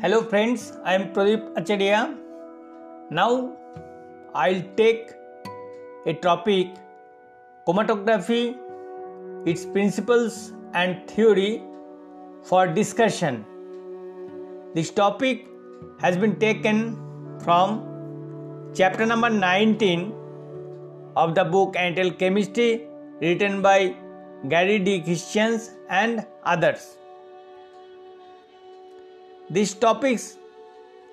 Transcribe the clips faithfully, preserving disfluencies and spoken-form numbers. Hello friends, I am Pradeep Acharya. Now I'll take a topic, chromatography, its principles and theory for discussion. This topic has been taken from chapter number nineteen of the book Analytical Chemistry, written by Gary D. Christians and others. These topics'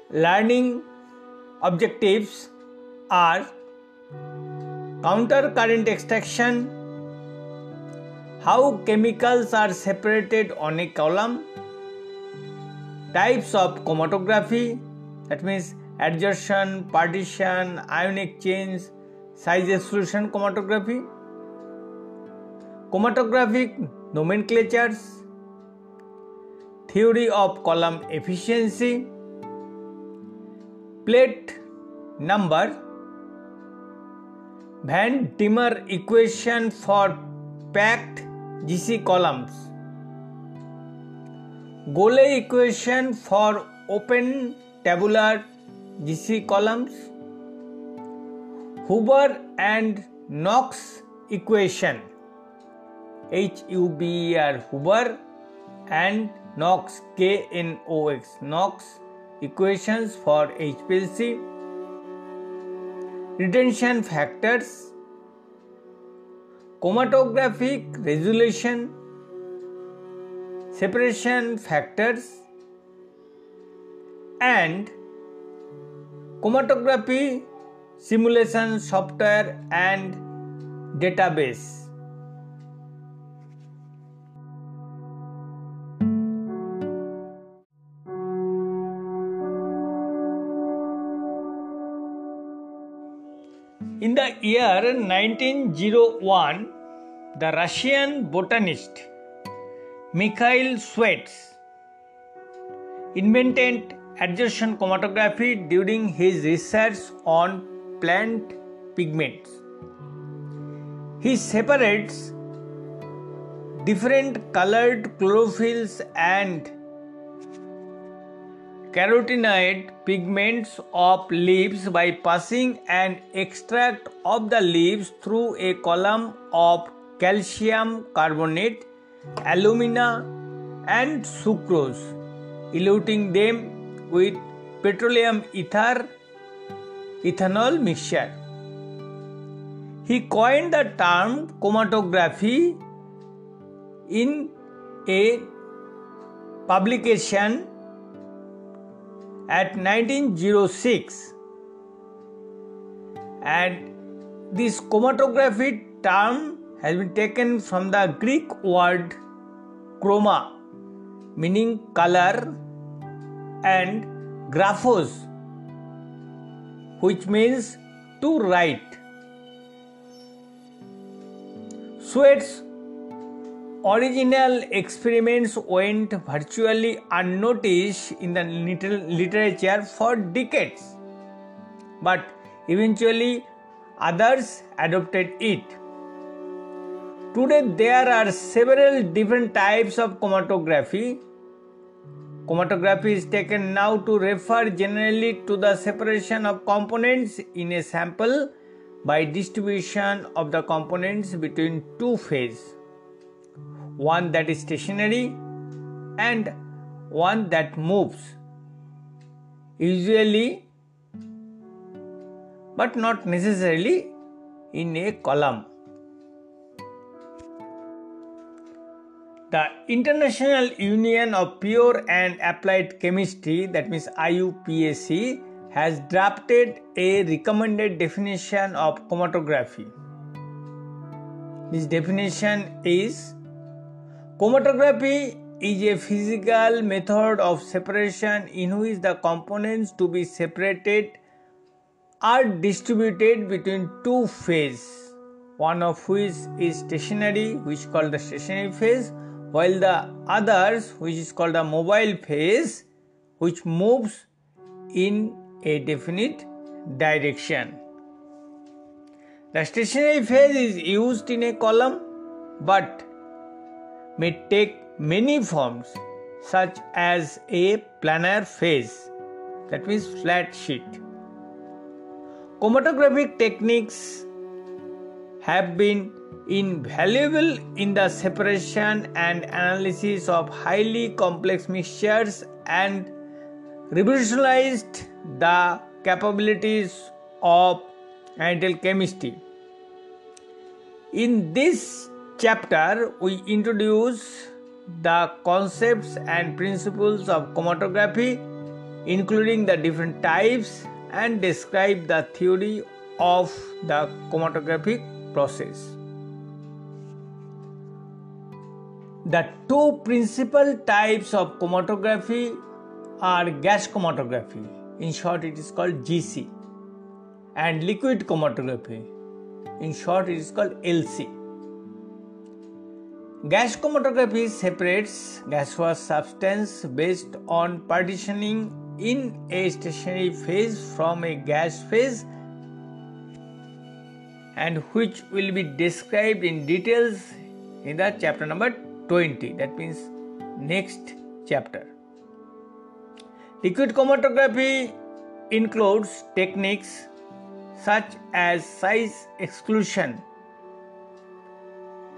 learning objectives are counter current extraction, how chemicals are separated on a column, types of chromatography, that means adsorption, partition, ion exchange, size exclusion chromatography, chromatographic nomenclatures, theory of column efficiency, plate number, Van Deemter equation for packed G C columns, Golay equation for open tabular G C columns, Huber and Knox equation, H U B E R Huber and Knox, K N O X, Knox equations for H P L C, retention factors, chromatographic resolution, separation factors, and chromatography simulation software and database. In the year nineteen oh one, the Russian botanist Mikhail Tswett invented adsorption chromatography during his research on plant pigments. He separates different colored chlorophylls and carotenoid pigments of leaves by passing an extract of the leaves through a column of calcium carbonate, alumina and sucrose, eluting them with petroleum ether ethanol mixture. He coined the term chromatography in a publication at nineteen oh six, and this chromatography term has been taken from the Greek word chroma, meaning color, and graphos, which means to write. Tswett's original experiments went virtually unnoticed in the liter- literature for decades, but eventually others adopted it. Today there are several different types of chromatography. Chromatography is taken now to refer generally to the separation of components in a sample by distribution of the components between two phases, one that is stationary and one that moves, usually but not necessarily in a column. The International Union of Pure and Applied Chemistry, that means I U P A C, has drafted a recommended definition of chromatography. This definition is: chromatography is a physical method of separation in which the components to be separated are distributed between two phases, one of which is stationary, which is called the stationary phase, while the others, which is called the mobile phase, which moves in a definite direction. The stationary phase is used in a column but may take many forms, such as a planar phase, that means flat sheet. Chromatographic techniques have been invaluable in the separation and analysis of highly complex mixtures and revolutionized the capabilities of analytical chemistry. In this chapter, we introduce the concepts and principles of chromatography, including the different types, and describe the theory of the chromatographic process. The two principal types of chromatography are gas chromatography, in short it is called G C, and liquid chromatography, in short it is called L C. Gas chromatography separates gaseous substance based on partitioning in a stationary phase from a gas phase, and which will be described in details in the chapter number twenty, that means next chapter. Liquid chromatography includes techniques such as size exclusion,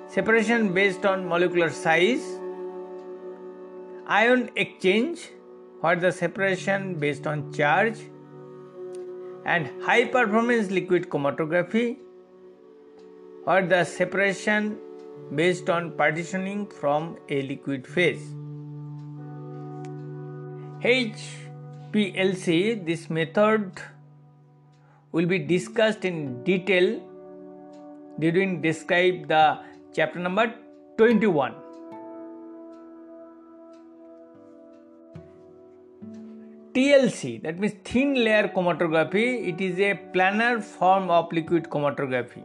separation based on molecular size, ion exchange for the separation based on charge, and high performance liquid chromatography for the separation based on partitioning from a liquid phase. H P L C, this method will be discussed in detail during describe the chapter number twenty-one. T L C, that means thin layer chromatography, it is a planar form of liquid chromatography.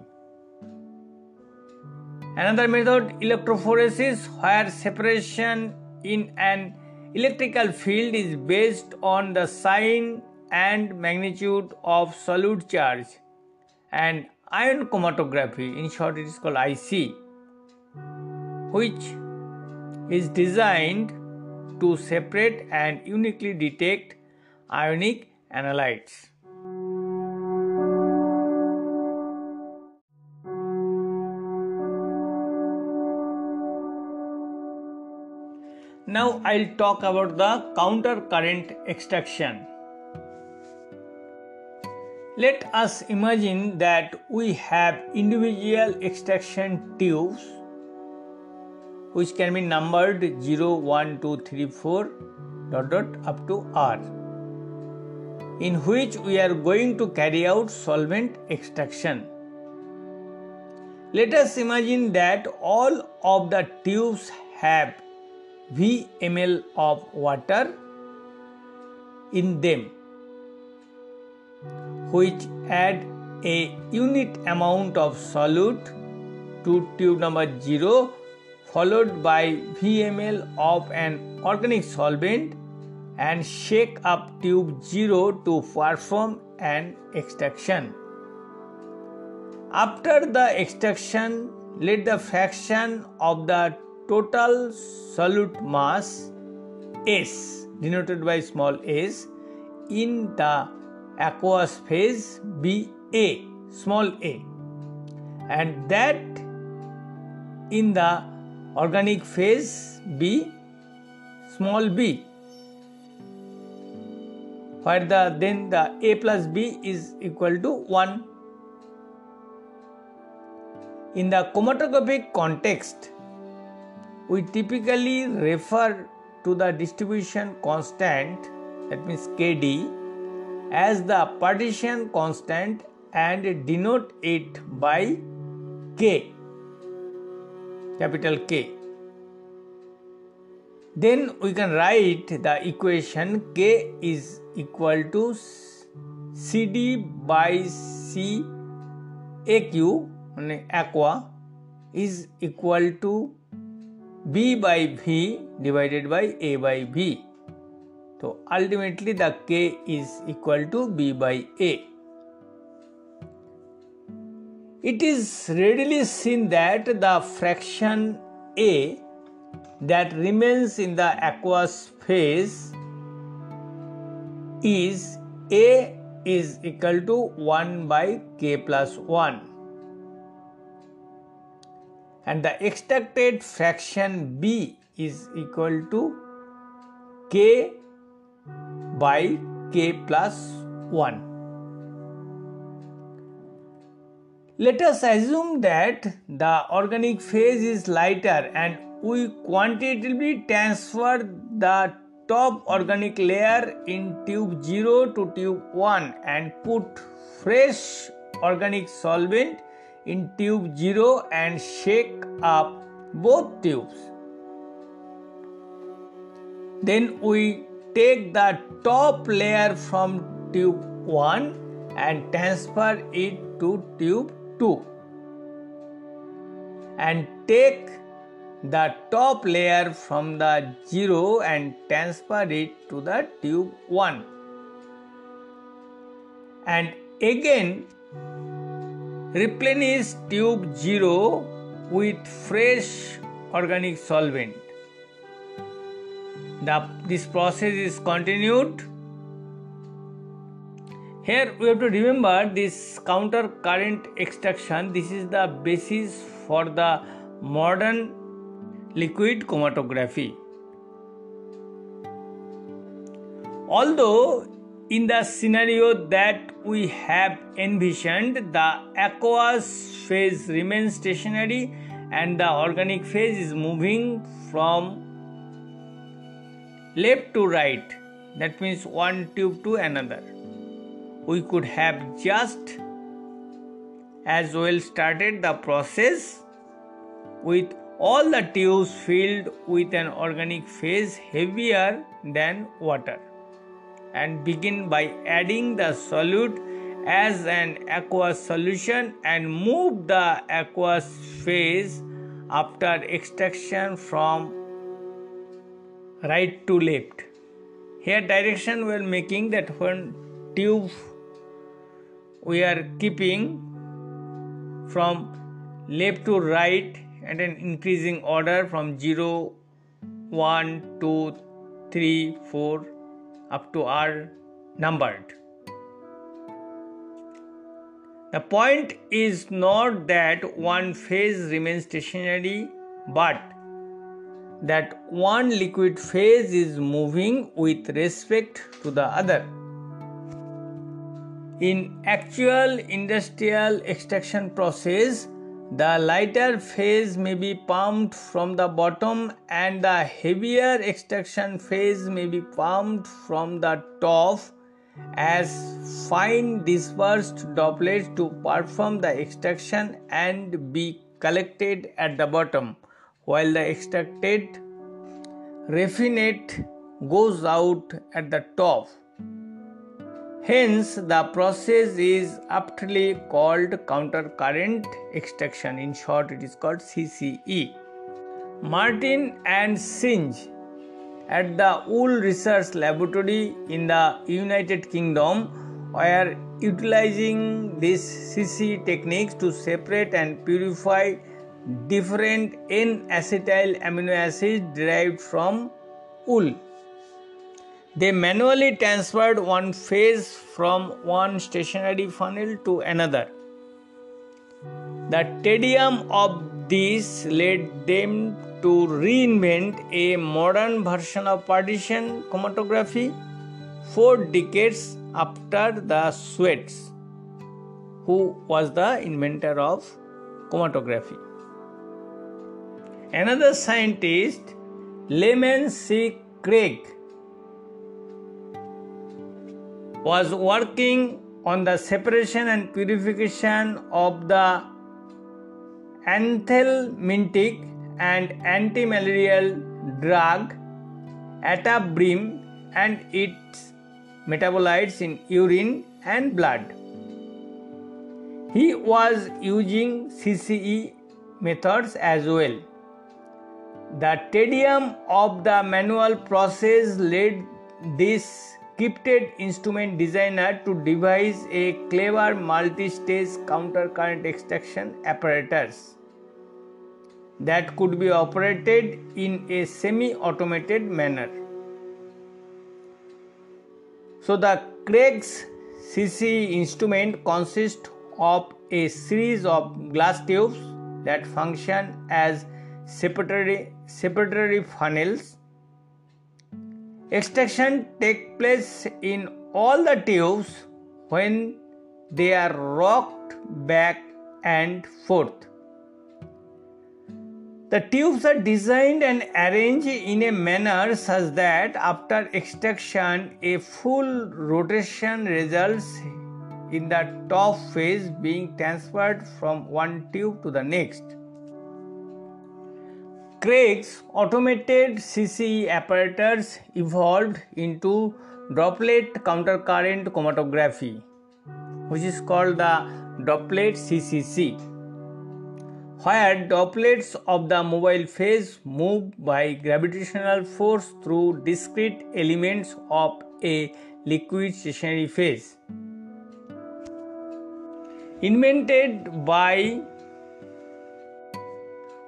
Another method, electrophoresis, where separation in an electrical field is based on the sign and magnitude of solute charge, and ion chromatography, in short it is called I C, which is designed to separate and uniquely detect ionic analytes. Now I'll talk about the counter current extraction. Let us imagine that we have individual extraction tubes which can be numbered zero, one, two, three, four dot dot up to R, in which we are going to carry out solvent extraction. Let us imagine that all of the tubes have V M L of water in them, which add a unit amount of solute to tube number zero, followed by V M L of an organic solvent, and shake up tube zero to perform an extraction. After the extraction, let the fraction of the total solute mass S, denoted by small s, in the aqueous phase be A, small a, and that in the organic phase B, small b, where the then the A plus B is equal to one. In the chromatographic context, we typically refer to the distribution constant, that means K D, as the partition constant and denote it by K, capital K. Then we can write the equation K is equal to C D by C A Q, aqua, is equal to B by V divided by A by V. So ultimately the K is equal to B by A. It is readily seen that the fraction A that remains in the aqueous phase is A is equal to one by K plus one, and the extracted fraction B is equal to K by K plus one. Let us assume that the organic phase is lighter and we quantitatively transfer the top organic layer in tube zero to tube one and put fresh organic solvent in tube zero and shake up both tubes. Then we take the top layer from tube one and transfer it to tube two, and take the top layer from the zero and transfer it to the tube one, and again replenish tube zero with fresh organic solvent. The, this process is continued. Here we have to remember this counter current extraction. This is the basis for the modern liquid chromatography. Although in the scenario that we have envisioned, the aqueous phase remains stationary and the organic phase is moving from left to right, that means one tube to another, we could have just as well started the process with all the tubes filled with an organic phase heavier than water and begin by adding the solute as an aqueous solution and move the aqueous phase after extraction from right to left. Here direction we are making that when tube we are keeping from left to right and an increasing order from zero, one, two, three, four up to R numbered. The point is not that one phase remains stationary, but that one liquid phase is moving with respect to the other. In actual industrial extraction process, the lighter phase may be pumped from the bottom and the heavier extraction phase may be pumped from the top as fine dispersed droplets to perform the extraction and be collected at the bottom, while the extracted raffinate goes out at the top. Hence, the process is aptly called counter-current extraction. In short, it is called C C E. Martin and Singe at the Wool Research Laboratory in the United Kingdom were utilizing these C C E techniques to separate and purify different N-acetyl amino acids derived from wool. They manually transferred one phase from one stationary funnel to another. The tedium of this led them to reinvent a modern version of partition chromatography four decades after the Sweats, who was the inventor of chromatography. Another scientist, Lehman C. Craig, was working on the separation and purification of the anthelmintic and anti-malarial drug atabrine and its metabolites in urine and blood. He was using C C E methods as well. The tedium of the manual process led this gifted instrument designer to devise a clever multi-stage counter-current extraction apparatus. that could be operated in a semi-automated manner. So the Craig's C C instrument consists of a series of glass tubes that function as separatory funnels. Extraction takes place in all the tubes when they are rocked back and forth. The tubes are designed and arranged in a manner such that after extraction, a full rotation results in the top phase being transferred from one tube to the next. Craig's automated C C apparatus evolved into droplet countercurrent chromatography, which is called the droplet C C C, where droplets of the mobile phase move by gravitational force through discrete elements of a liquid stationary phase. Invented by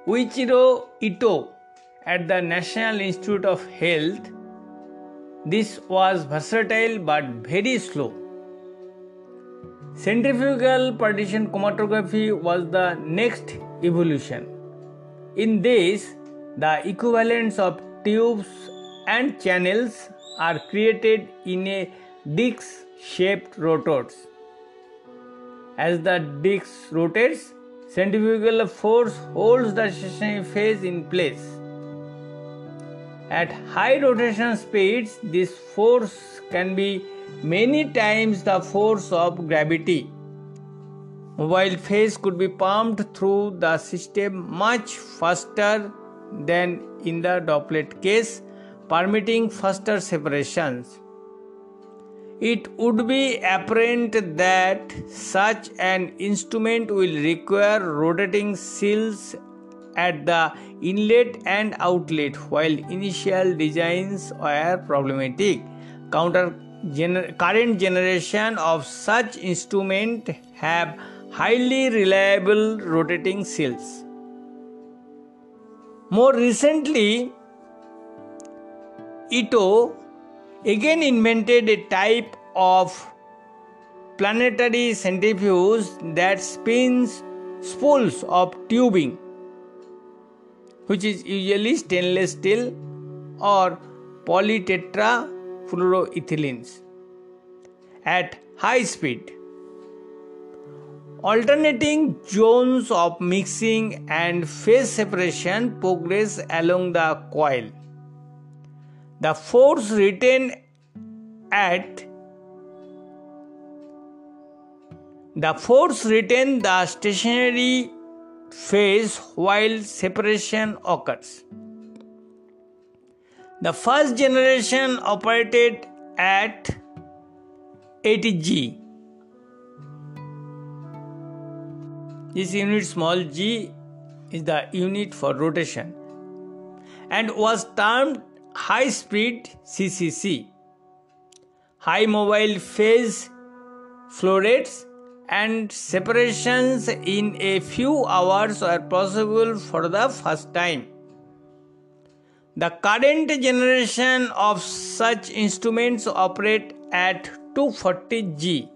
Uichiro Ito at the National Institute of Health, this was versatile but very slow. Centrifugal partition chromatography was the next evolution. In this, the equivalents of tubes and channels are created in a disc-shaped rotors. As the disc rotates, centrifugal force holds the stationary phase in place. At high rotation speeds, this force can be many times the force of gravity. Mobile phase could be pumped through the system much faster than in the droplet case, permitting faster separations. It would be apparent that such an instrument will require rotating seals at the inlet and outlet, while initial designs were problematic. Counter gener- current generation of such instrument have highly reliable rotating seals. More recently, Ito again invented a type of planetary centrifuge that spins spools of tubing, which is usually stainless steel or polytetrafluoroethylenes, at high speed. Alternating zones of mixing and phase separation progress along the coil. The force retained at the force retained the stationary phase while separation occurs. The first generation operated at eighty G. This unit small g is the unit for rotation and was termed high speed C C C, high mobile phase flow rates, and separations in a few hours are possible for the first time. The current generation of such instruments operate at two forty G,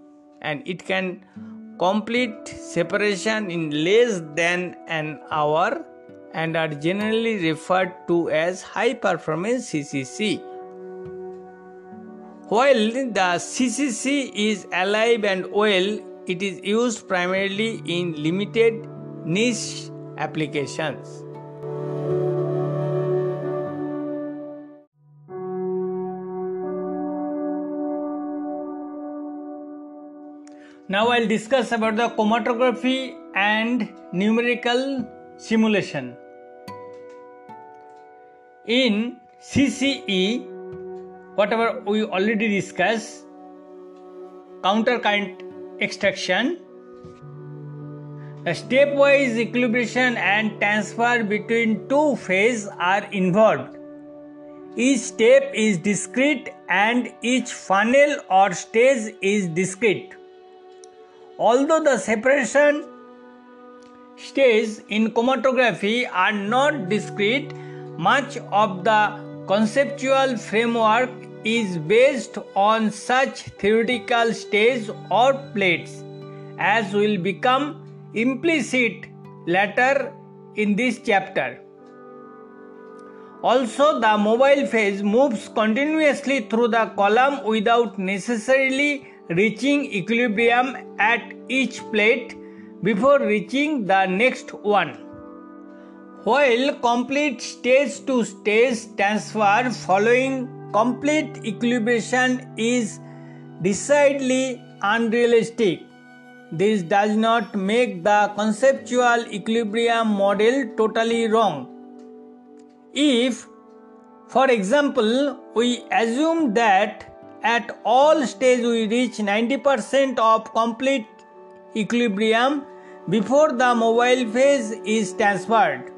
and it can complete separation in less than an hour, and are generally referred to as high performance C C C. While the C C C is alive and well, it is used primarily in limited niche applications. Now I'll discuss about the chromatography and numerical simulation. In C C E, whatever we already discussed, counter current extraction, the stepwise equilibration and transfer between two phases are involved. Each step is discrete and each funnel or stage is discrete. Although the separation stages in chromatography are not discrete. Much of the conceptual framework is based on such theoretical stages or plates, as will become implicit later in this chapter. Also, the mobile phase moves continuously through the column without necessarily reaching equilibrium at each plate before reaching the next one. While complete stage to stage transfer following complete equilibration is decidedly unrealistic, this does not make the conceptual equilibrium model totally wrong. If, for example, we assume that at all stages we reach ninety percent of complete equilibrium before the mobile phase is transferred,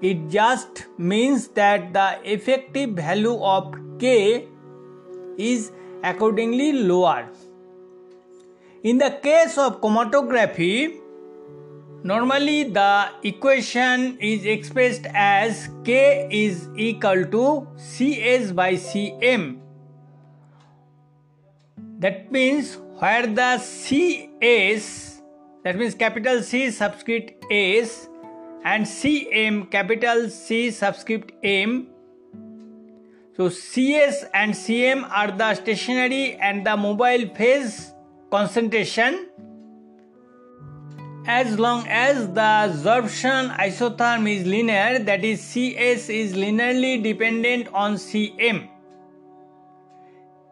it just means that the effective value of K is accordingly lower. In the case of chromatography, normally the equation is expressed as K is equal to C S by C M. That means where the C S, that means capital C subscript S, and C M, capital C subscript M. So C S and C M are the stationary and the mobile phase concentration. As long as the absorption isotherm is linear, that is C S is linearly dependent on C M.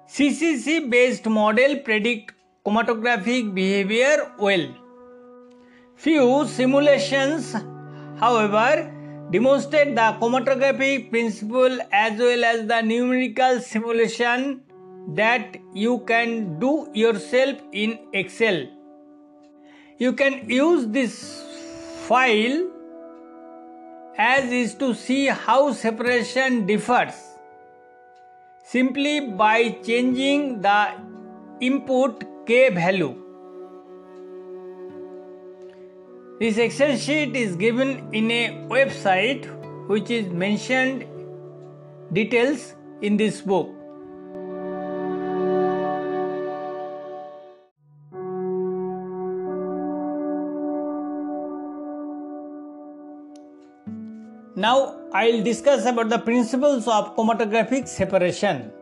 C C C based model predict chromatographic behavior well. Few simulations, however, demonstrate the chromatographic principle as well as the numerical simulation that you can do yourself in Excel. You can use this file as is to see how separation differs simply by changing the input K value. This Excel sheet is given in a website which is mentioned details in this book. Now I'll discuss about the principles of chromatographic separation.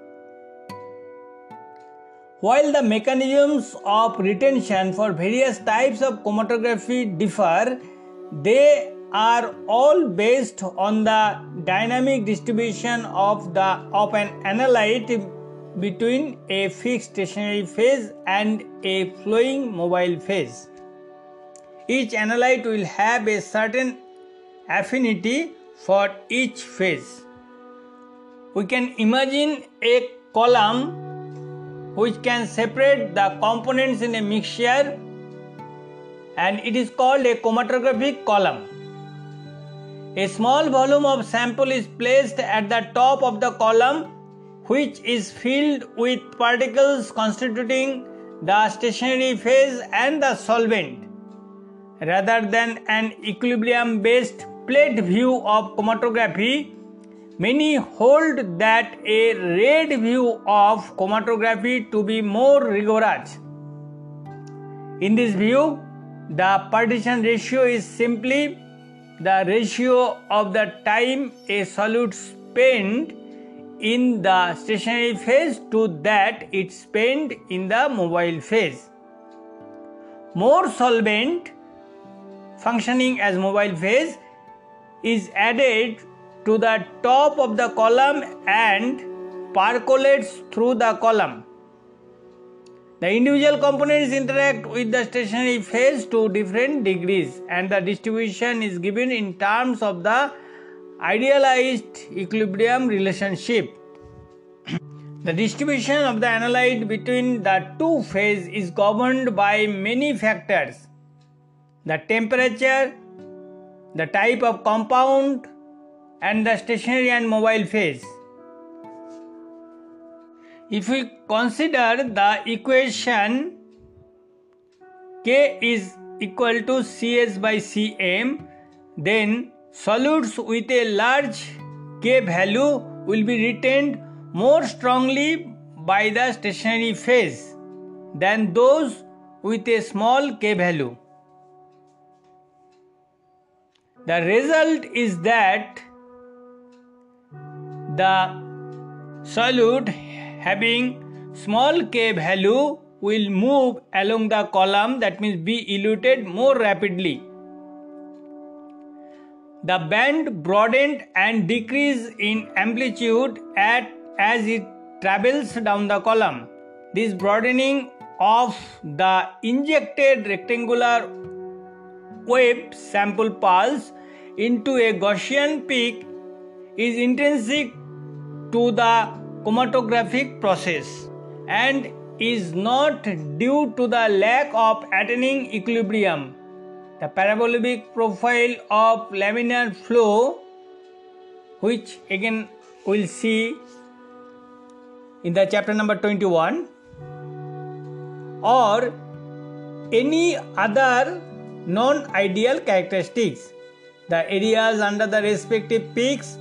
While the mechanisms of retention for various types of chromatography differ, they are all based on the dynamic distribution of the of an analyte between a fixed stationary phase and a flowing mobile phase. Each analyte will have a certain affinity for each phase. We can imagine a column which can separate the components in a mixture, and it is called a chromatographic column. A small volume of sample is placed at the top of the column, which is filled with particles constituting the stationary phase and the solvent, rather than an equilibrium based plate view of chromatography. Many hold that a rate view of chromatography to be more rigorous. In this view, the partition ratio is simply the ratio of the time a solute spent in the stationary phase to that it spent in the mobile phase. More solvent functioning as mobile phase is added to the top of the column and percolates through the column. The individual components interact with the stationary phase to different degrees, and the distribution is given in terms of the idealized equilibrium relationship. The distribution of the analyte between the two phases is governed by many factors: the temperature, the type of compound, and the stationary and mobile phase. If we consider the equation K is equal to Cs by Cm, then solutes with a large K value will be retained more strongly by the stationary phase than those with a small K value. The result is that the solute having small K value will move along the column, that means be eluted more rapidly. The band broadened and decreased in amplitude at as it travels down the column. This broadening of the injected rectangular wave sample pulse into a Gaussian peak is intrinsic to the chromatographic process and is not due to the lack of attaining equilibrium. The parabolic profile of laminar flow, which again we will see in the chapter number twenty-one, or any other non-ideal characteristics. The areas under the respective peaks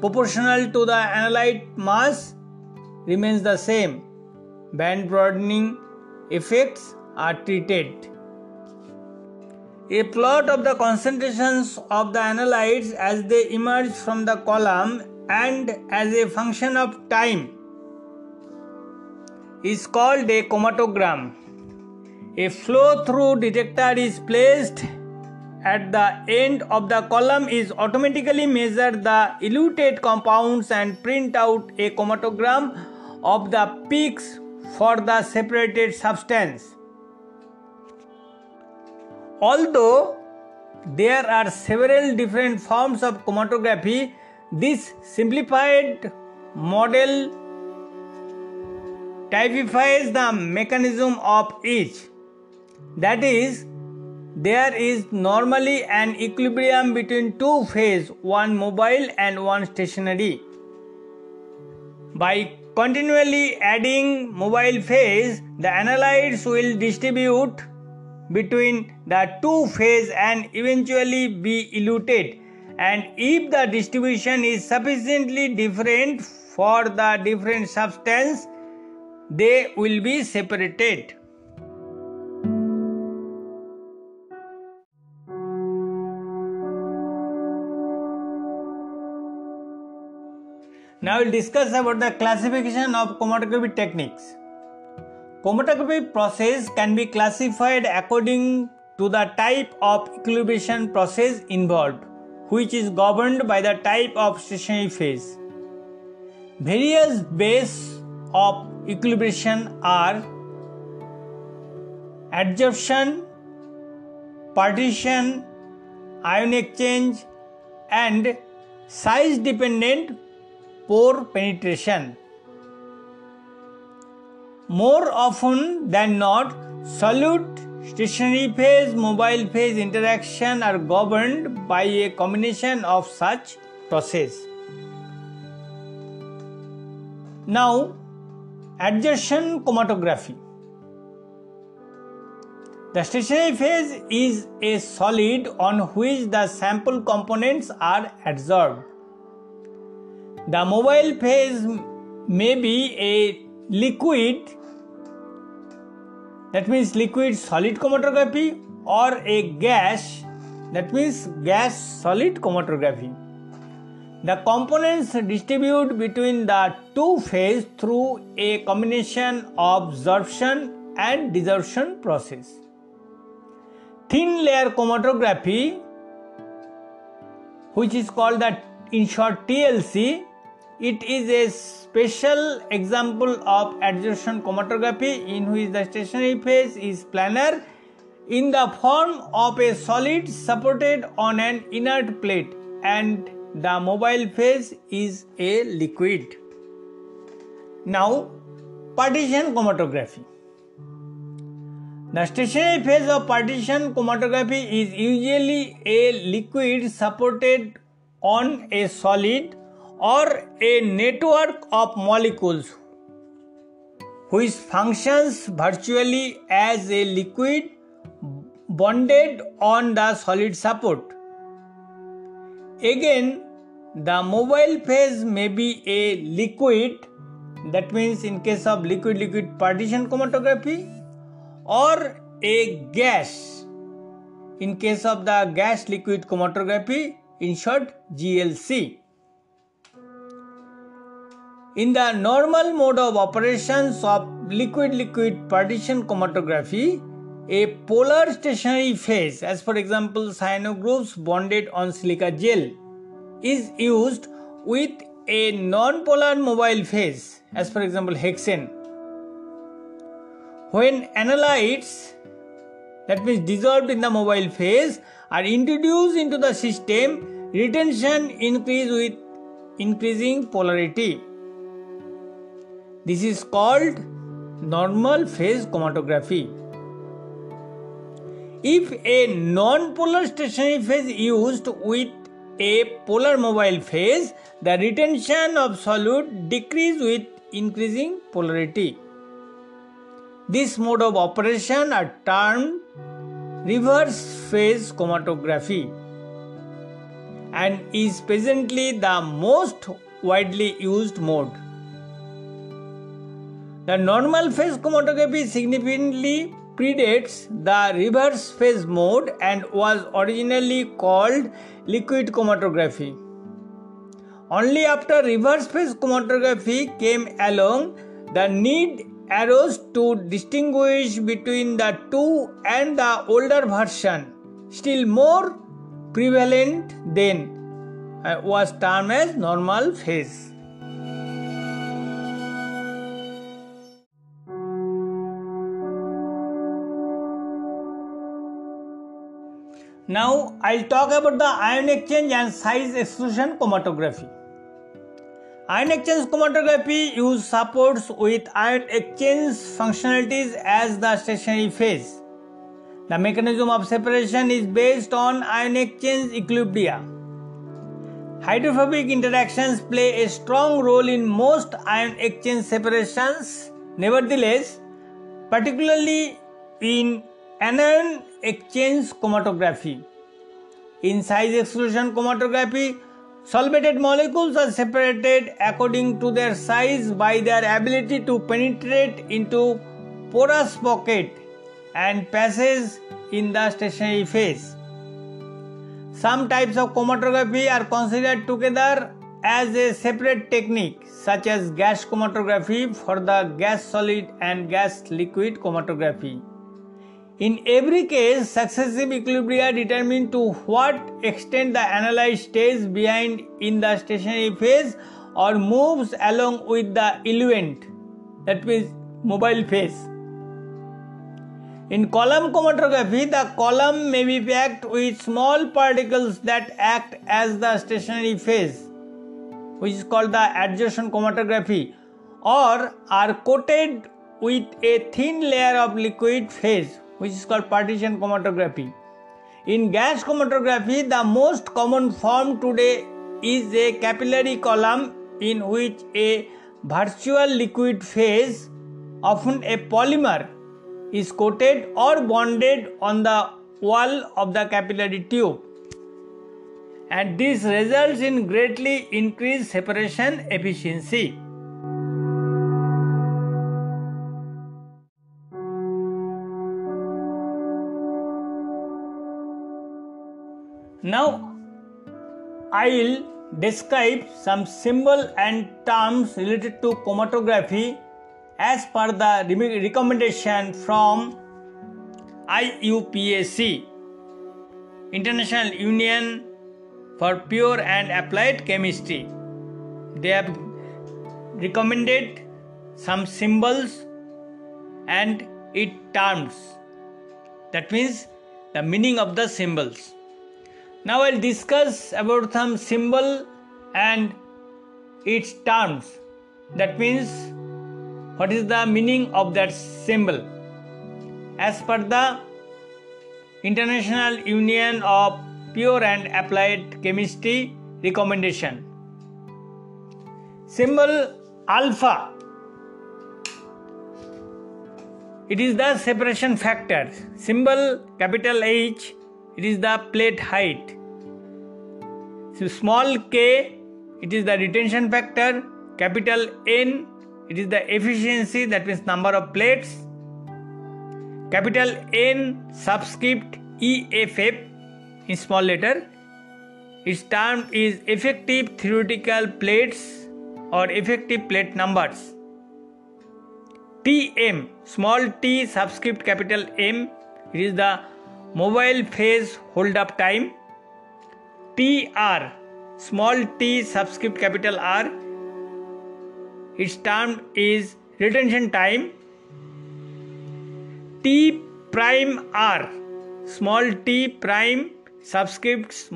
proportional to the analyte mass remains the same. Band broadening effects are treated. A plot of the concentrations of the analytes as they emerge from the column and as a function of time is called a chromatogram. A flow-through detector is placed at the end of the column is automatically measures the eluted compounds and print out a chromatogram of the peaks for the separated substance. Although there are several different forms of chromatography, this simplified model typifies the mechanism of each. That is, there is normally an equilibrium between two phases, one mobile and one stationary. By continually adding mobile phase, the analytes will distribute between the two phases and eventually be eluted. And if the distribution is sufficiently different for the different substance, they will be separated. Now we will discuss about the classification of chromatography techniques. Chromatography process can be classified according to the type of equilibration process involved, which is governed by the type of stationary phase. Various bases of equilibration are adsorption, partition, ion exchange, and size dependent pore penetration. More often than not, solute, stationary phase, mobile phase interaction are governed by a combination of such processes. Now, adsorption chromatography. The stationary phase is a solid on which the sample components are adsorbed. The mobile phase may be a liquid, that means liquid solid chromatography, or a gas, that means gas solid chromatography. The components distribute between the two phases through a combination of adsorption and desorption process. Thin layer chromatography, which is called the in short T L C, it is a special example of adsorption chromatography in which the stationary phase is planar in the form of a solid supported on an inert plate, and the mobile phase is a liquid. Now, partition chromatography. The stationary phase of partition chromatography is usually a liquid supported on a solid or a network of molecules which functions virtually as a liquid bonded on the solid support. Again, the mobile phase may be a liquid, that means in case of liquid-liquid partition chromatography, or a gas, in case of the gas-liquid chromatography, in short G L C. In the normal mode of operations of liquid-liquid partition chromatography, a polar stationary phase, as for example cyanogroups bonded on silica gel, is used with a non-polar mobile phase, as for example hexane. When analytes, that means dissolved in the mobile phase, are introduced into the system, retention increases with increasing polarity. This is called normal phase chromatography. If a non-polar stationary phase used with a polar mobile phase, the retention of solute decreases with increasing polarity. This mode of operation are termed reverse phase chromatography and is presently the most widely used mode. The normal phase chromatography significantly predates the reverse phase mode and was originally called liquid chromatography. Only after reverse phase chromatography came along, the need arose to distinguish between the two, and the older version, still more prevalent then, was termed as normal phase. Now I'll talk about the ion exchange and size exclusion chromatography. Ion exchange chromatography uses supports with ion exchange functionalities as the stationary phase. The mechanism of separation is based on ion exchange equilibria. Hydrophobic interactions play a strong role in most ion exchange separations. Nevertheless, particularly in anion exchange chromatography. In size exclusion chromatography, solvated molecules are separated according to their size by their ability to penetrate into porous pocket and passages in the stationary phase. Some types of chromatography are considered together as a separate technique, such as gas chromatography for the gas solid and gas liquid chromatography. In every case, successive equilibria determine to what extent the analyte stays behind in the stationary phase or moves along with the eluent, that means mobile phase. In column chromatography, the column may be packed with small particles that act as the stationary phase, which is called the adsorption chromatography, or are coated with a thin layer of liquid phase, which is called partition chromatography. In gas chromatography, the most common form today is a capillary column in which a virtual liquid phase, often a polymer, is coated or bonded on the wall of the capillary tube. And this results in greatly increased separation efficiency. Now, I'll describe some symbols and terms related to chromatography as per the recommendation from I U P A C, International Union for Pure and Applied Chemistry. They have recommended some symbols and its terms, that means the meaning of the symbols. Now I'll discuss about some symbol and its terms. That means what is the meaning of that symbol as per the International Union of Pure and Applied Chemistry recommendation. Symbol alpha. It is the separation factor, symbol capital H, it is the plate height. So small k, it is the retention factor, capital N, it is the efficiency, that means number of plates, capital N subscript E F F in small letter. Its term is effective theoretical plates or effective plate numbers. T M, small t subscript capital M, it is the mobile phase hold up time. T R, small t subscript capital R, its term is retention time. T prime R, small t prime subscript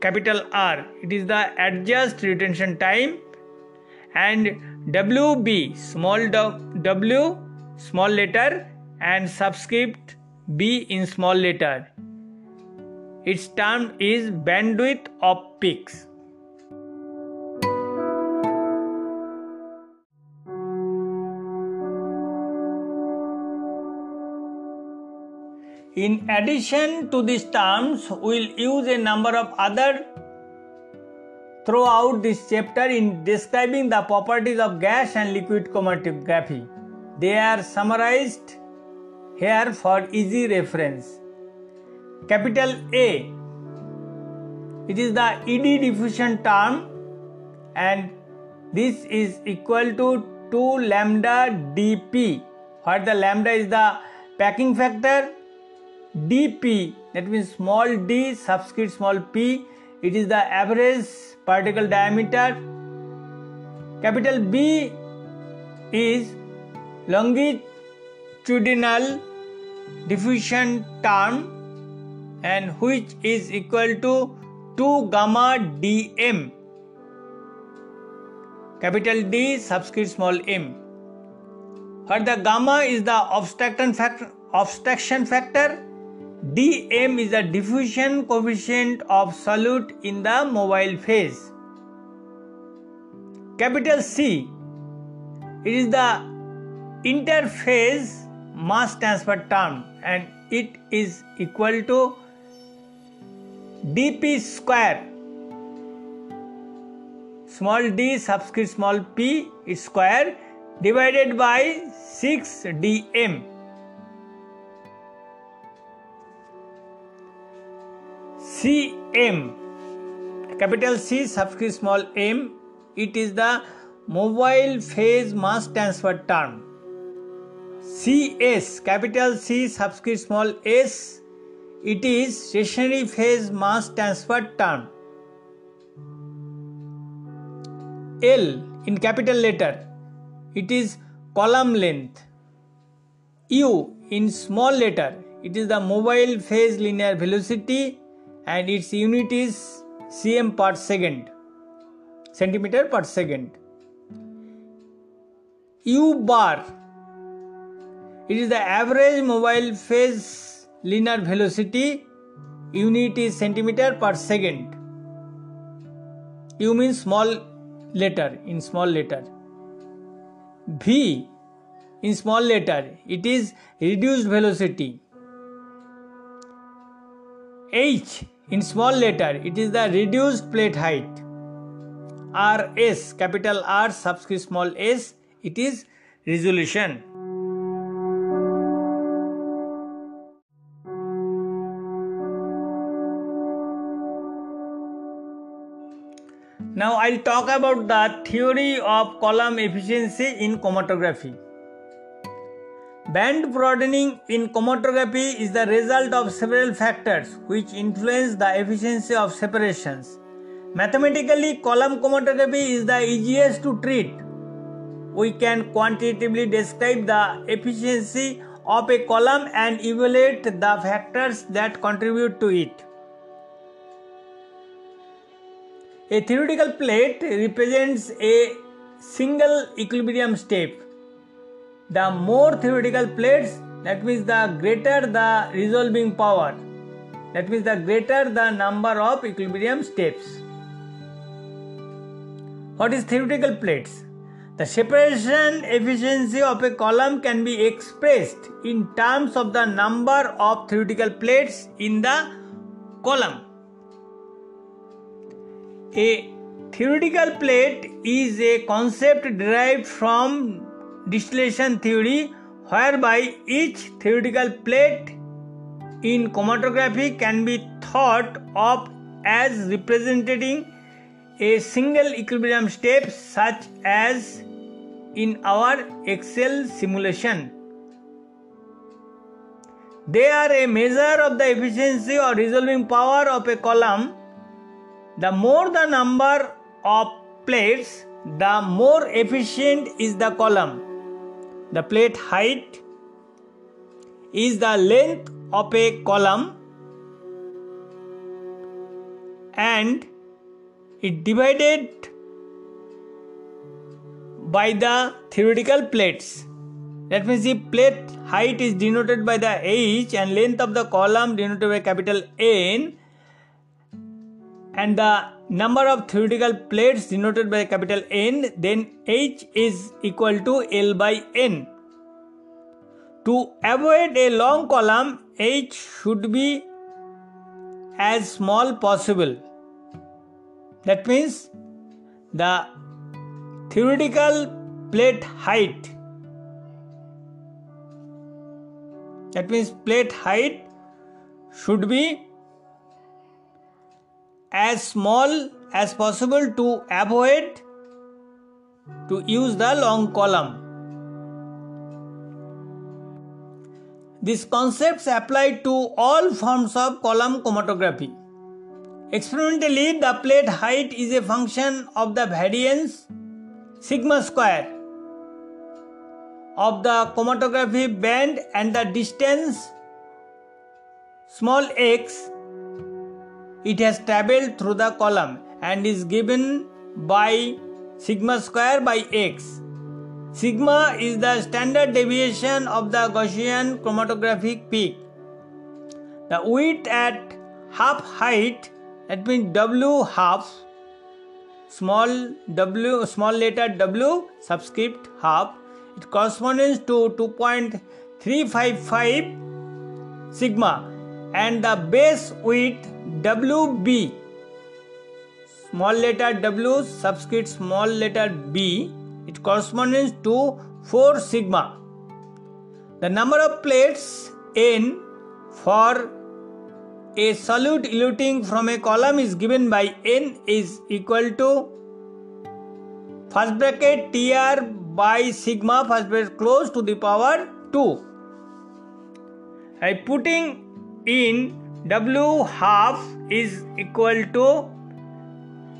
capital R, it is the adjust retention time. And W B, small w, small letter, and subscript B in small letter, its term is bandwidth of peaks. In addition to these terms, we'll use a number of other throughout this chapter in describing the properties of gas and liquid chromatography. They are summarized here for easy reference. Capital A, it is the E D diffusion term, and this is equal to two lambda dP, where the lambda is the packing factor, dP, that means small d subscript small p, it is the average particle diameter. Capital B is longitudinal diffusion term, and which is equal to two gamma dm, capital D subscript small m, where the gamma is the obstruction factor, obstruction factor. D M is the diffusion coefficient of solute in the mobile phase. Capital C, it is the interphase mass transfer term, and it is equal to dP square, small d subscript small p is square, divided by six D M. C M, capital C subscript small m, it is the mobile phase mass transfer term. C S, capital C subscript small s, it is stationary phase mass transfer term. L in capital letter, it is column length. U in small letter, it is the mobile phase linear velocity, and its unit is cm per second, centimeter per second. U bar, it is the average mobile phase linear velocity, unit is centimeter per second. U means small letter, in small letter. V in small letter, it is reduced velocity. H in small letter, it is the reduced plate height. R S, capital R subscript small s, it is resolution. Now I'll talk about the theory of column efficiency in chromatography. Band broadening in chromatography is the result of several factors which influence the efficiency of separations. Mathematically, column chromatography is the easiest to treat. We can quantitatively describe the efficiency of a column and evaluate the factors that contribute to it. A theoretical plate represents a single equilibrium step. The more theoretical plates, that means the greater the resolving power, that means the greater the number of equilibrium steps. What is theoretical plates? The separation efficiency of a column can be expressed in terms of the number of theoretical plates in the column. A theoretical plate is a concept derived from distillation theory, whereby each theoretical plate in chromatography can be thought of as representing a single equilibrium step, such as in our Excel simulation. They are a measure of the efficiency or resolving power of a column. The more the number of plates, the more efficient is the column. The plate height is the length of a column, and it divided by the theoretical plates. Let me see, plate height is denoted by the H and length of the column denoted by capital N, and the number of theoretical plates denoted by capital N. Then H is equal to L by N. To avoid a long column, H should be as small possible. That means the theoretical plate height, that means plate height should be as small as possible to avoid to use the long column. These concepts apply to all forms of column chromatography. Experimentally, the plate height is a function of the variance sigma square of the chromatography band and the distance small x it has traveled through the column, and is given by sigma square by x. Sigma is the standard deviation of the Gaussian chromatographic peak. The width at half height, that means W half, small w, small letter W subscript half, it corresponds to two point three five five sigma, and the base width W B, small letter W subscript small letter B, it corresponds to four sigma. The number of plates N for a solute eluting from a column is given by N is equal to first bracket T R by sigma first bracket close to the power two. I putting in W half is equal to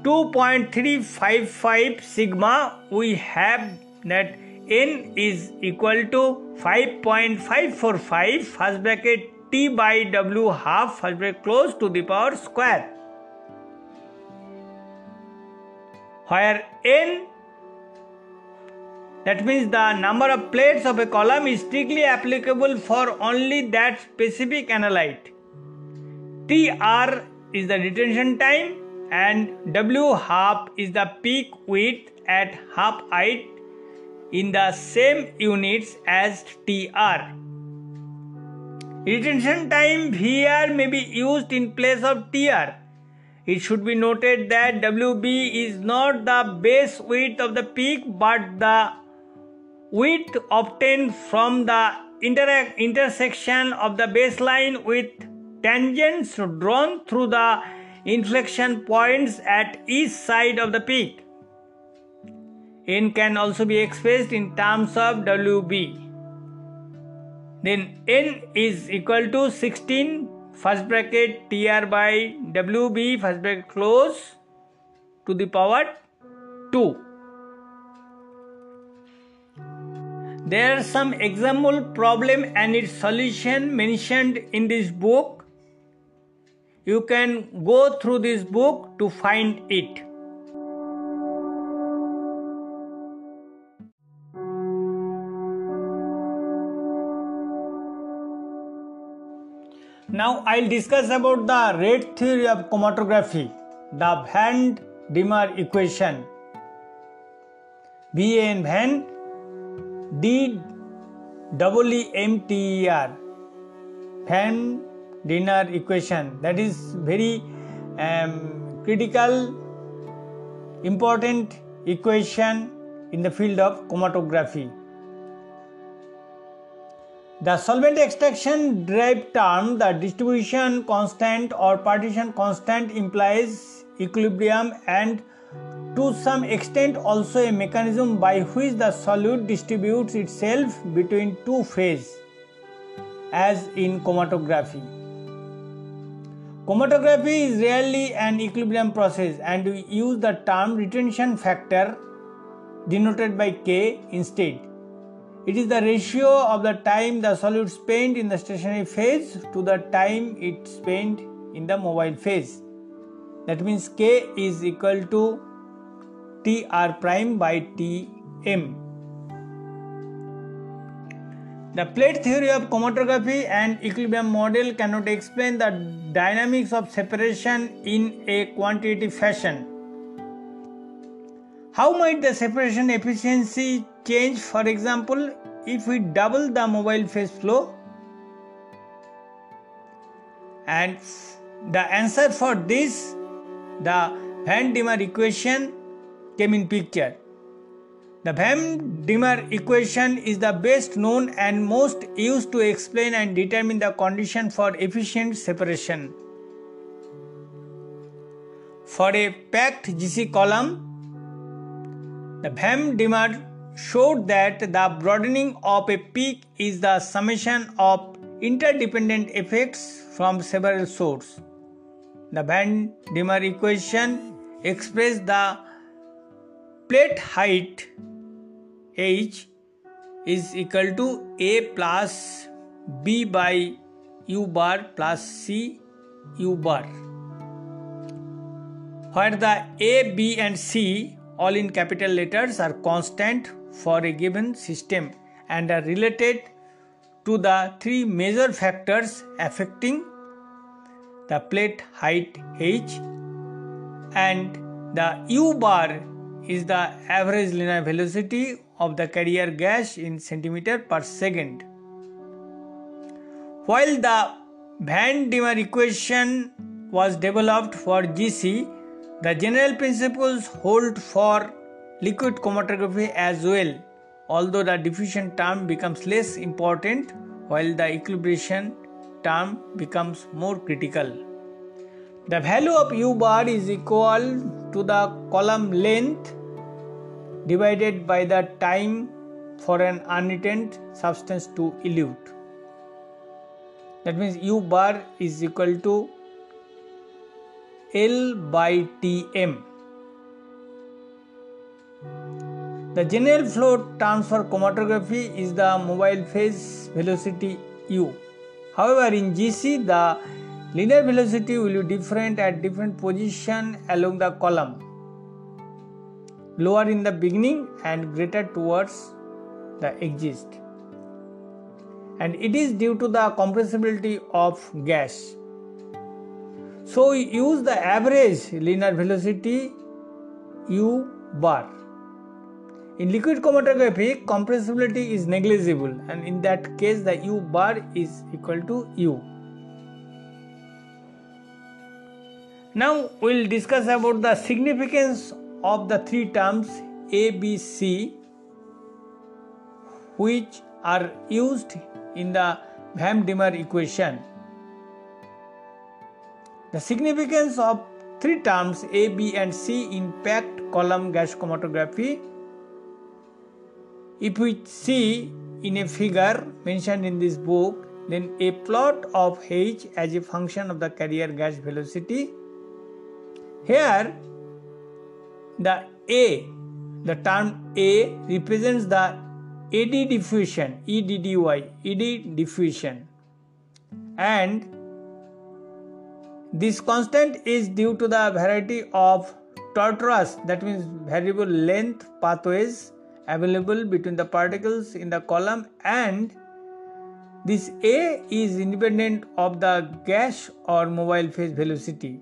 two point three five five sigma, we have that N is equal to five point five four five first bracket T by W half first bracket close to the power square, where N, that means the number of plates of a column, is strictly applicable for only that specific analyte. T R is the retention time, and W half is the peak width at half height in the same units as T R. Retention time V R may be used in place of T R. It should be noted that W B is not the base width of the peak, but the width obtained from the inter- intersection of the baseline with tangents drawn through the inflection points at each side of the peak. N can also be expressed in terms of W B. Then N is equal to sixteen first bracket T R by W B first bracket close to the power two. There are some example problem and its solution mentioned in this book. You can go through this book to find it. Now I'll discuss about the rate theory of chromatography, the Van Deemter equation. B A N van, D double E M T E R, Van Dinner equation. That is very um, critical, important equation in the field of chromatography. The solvent extraction derived term, the distribution constant or partition constant, implies equilibrium and to some extent also a mechanism by which the solute distributes itself between two phases, as in chromatography. Chromatography is rarely an equilibrium process, and we use the term retention factor, denoted by K, instead. It is the ratio of the time the solute spent in the stationary phase to the time it spent in the mobile phase. That means K is equal to T R prime by T M. The plate theory of chromatography and equilibrium model cannot explain the dynamics of separation in a quantitative fashion. How might the separation efficiency change, for example, if we double the mobile phase flow? And the answer for this, the Van Deemter equation, came in picture. The Van Deemter equation is the best known and most used to explain and determine the condition for efficient separation. For a packed G C column, the Van Deemter showed that the broadening of a peak is the summation of interdependent effects from several sources. The Van Deemter equation expressed the plate height H is equal to A plus B by U bar plus C U bar, where the A, B and C, all in capital letters, are constant for a given system and are related to the three major factors affecting the plate height H, and the U bar is the average linear velocity of the carrier gas in centimeter per second. While the Van Deemter equation was developed for G C, the general principles hold for liquid chromatography as well, although the diffusion term becomes less important while the equilibration term becomes more critical. The value of U bar is equal to the column length divided by the time for an unretent substance to elute. That means U bar is equal to L by T M. The general flow term for chromatography is the mobile phase velocity U. However, in G C, the linear velocity will be different at different positions along the column, lower in the beginning and greater towards the exit. And it is due to the compressibility of gas. So we use the average linear velocity U bar. In liquid chromatography, compressibility is negligible, and in that case the U bar is equal to U. Now we will discuss about the significance of the three terms A, B, C, which are used in the Van Deemter equation. The significance of three terms A, B and C in packed column gas chromatography, if we see in a figure mentioned in this book, then a plot of H as a function of the carrier gas velocity. Here the A, the term A, represents the E D diffusion, E D D Y, E D diffusion, and this constant is due to the variety of tortuous, that means variable length pathways available between the particles in the column, and this A is independent of the gas or mobile phase velocity.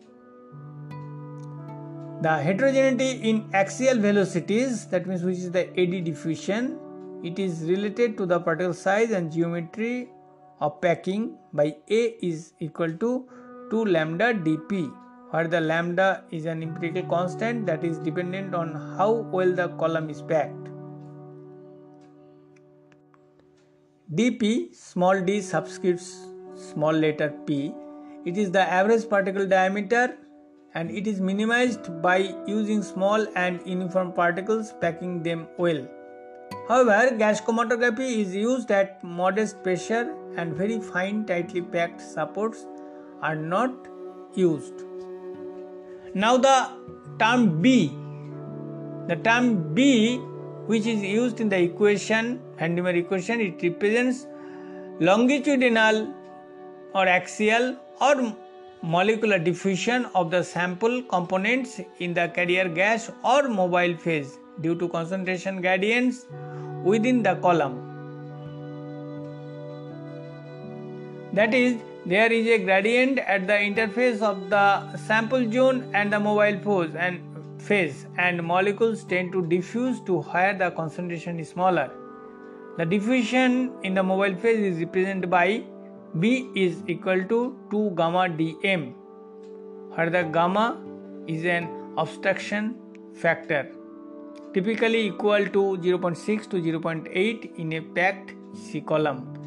The heterogeneity in axial velocities, that means which is the eddy diffusion, it is related to the particle size and geometry of packing by A is equal to two lambda d p, where the lambda is an empirical constant that is dependent on how well the column is packed. dp, small d subscripts small letter p, it is the average particle diameter, and it is minimized by using small and uniform particles, packing them well. However, gas chromatography is used at modest pressure and very fine tightly packed supports are not used. Now the term B. The term B, which is used in the equation, Van Deemter equation, it represents longitudinal or axial or molecular diffusion of the sample components in the carrier gas or mobile phase due to concentration gradients within the column. That is, there is a gradient at the interface of the sample zone and the mobile phase, and molecules tend to diffuse to where the concentration is smaller. The diffusion in the mobile phase is represented by B is equal to two gamma d m, where the gamma is an obstruction factor, typically equal to zero point six to zero point eight in a packed C column,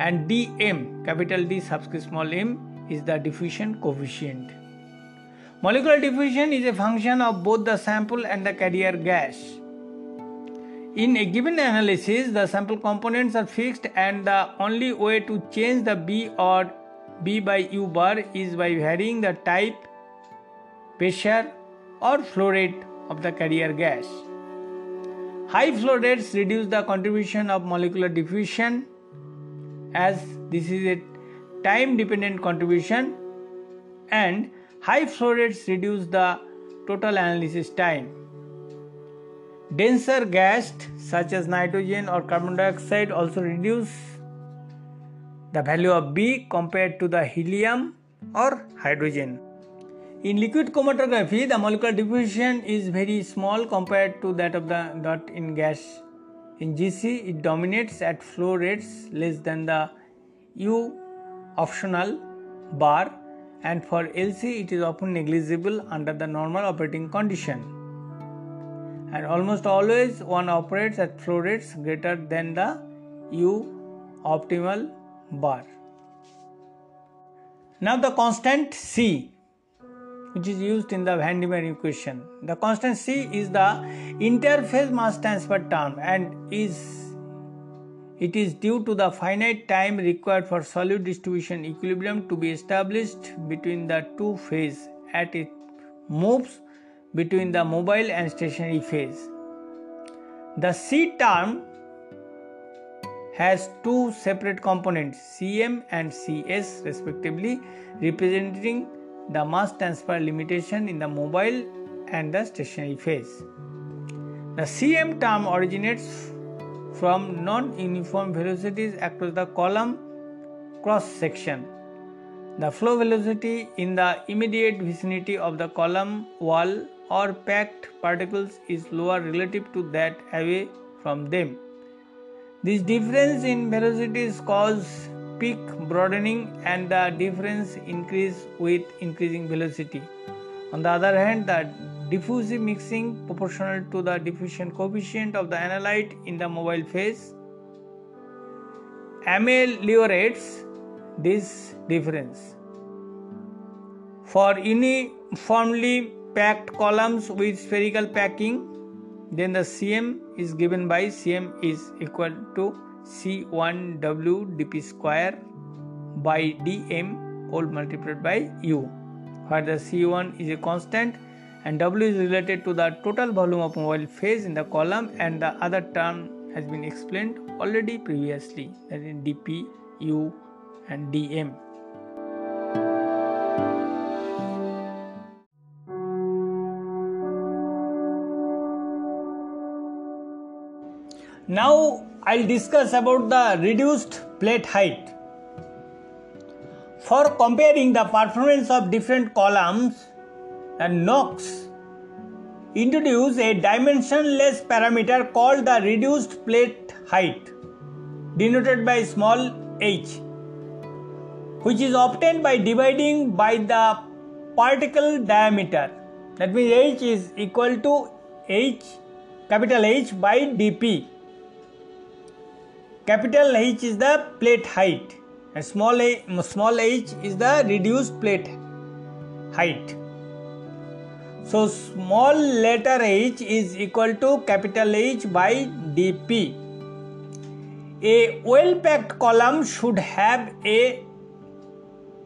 and dm, capital D subscript small m, is the diffusion coefficient. Molecular diffusion is a function of both the sample and the carrier gas. In a given analysis, the sample components are fixed, and the only way to change the B or B by U bar is by varying the type, pressure or flow rate of the carrier gas. High flow rates reduce the contribution of molecular diffusion, as this is a time dependent contribution, and high flow rates reduce the total analysis time. Denser gas such as nitrogen or carbon dioxide also reduce the value of B compared to the helium or hydrogen. In liquid chromatography, the molecular diffusion is very small compared to that of the dot in gas. In G C, it dominates at flow rates less than the U optional bar, and for L C, it is often negligible under the normal operating condition. And almost always one operates at flow rates greater than the U optimal bar. Now the constant C, which is used in the Van Deemter equation. The constant C is the interface mass transfer term, and is it is due to the finite time required for solute distribution equilibrium to be established between the two phases as it moves between the mobile and stationary phase. The C term has two separate components, C M and C S respectively, representing the mass transfer limitation in the mobile and the stationary phase. The C M term originates from non-uniform velocities across the column cross section. The flow velocity in the immediate vicinity of the column wall or packed particles is lower relative to that away from them. This difference in velocities causes peak broadening, and the difference increases with increasing velocity. On the other hand, the diffusive mixing proportional to the diffusion coefficient of the analyte in the mobile phase ameliorates this difference. For uniformly packed columns with spherical packing, then the C M is given by C M is equal to C one W d p squared by d m all multiplied by U, where the C one is a constant and W is related to the total volume of mobile phase in the column, and the other term has been explained already previously, that is dp, U and d m. Now I'll discuss about the reduced plate height. For comparing the performance of different columns, the Knox introduced a dimensionless parameter called the reduced plate height, denoted by small h, which is obtained by dividing by the particle diameter. That means h is equal to h, capital H by dp. Capital H is the plate height and small h, small h is the reduced plate height. So small letter h is equal to capital H by dp. A well-packed column should have a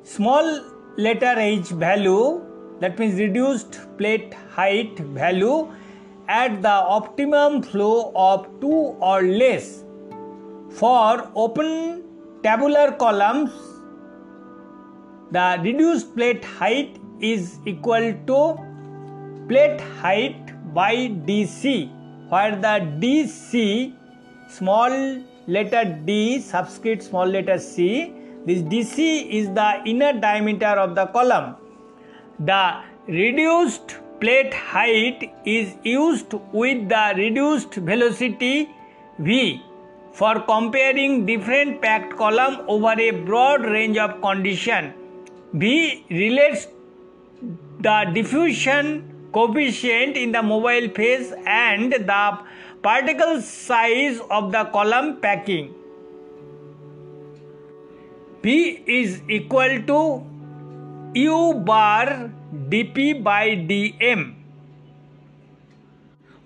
small letter h value, that means reduced plate height value, at the optimum flow of two or less. For open tabular columns, the reduced plate height is equal to plate height by dc, where the dc, small letter d subscript small letter c, this dc is the inner diameter of the column. The reduced plate height is used with the reduced velocity v for comparing different packed column over a broad range of condition. V relates the diffusion coefficient in the mobile phase and the particle size of the column packing. V is equal to U bar dp by dm.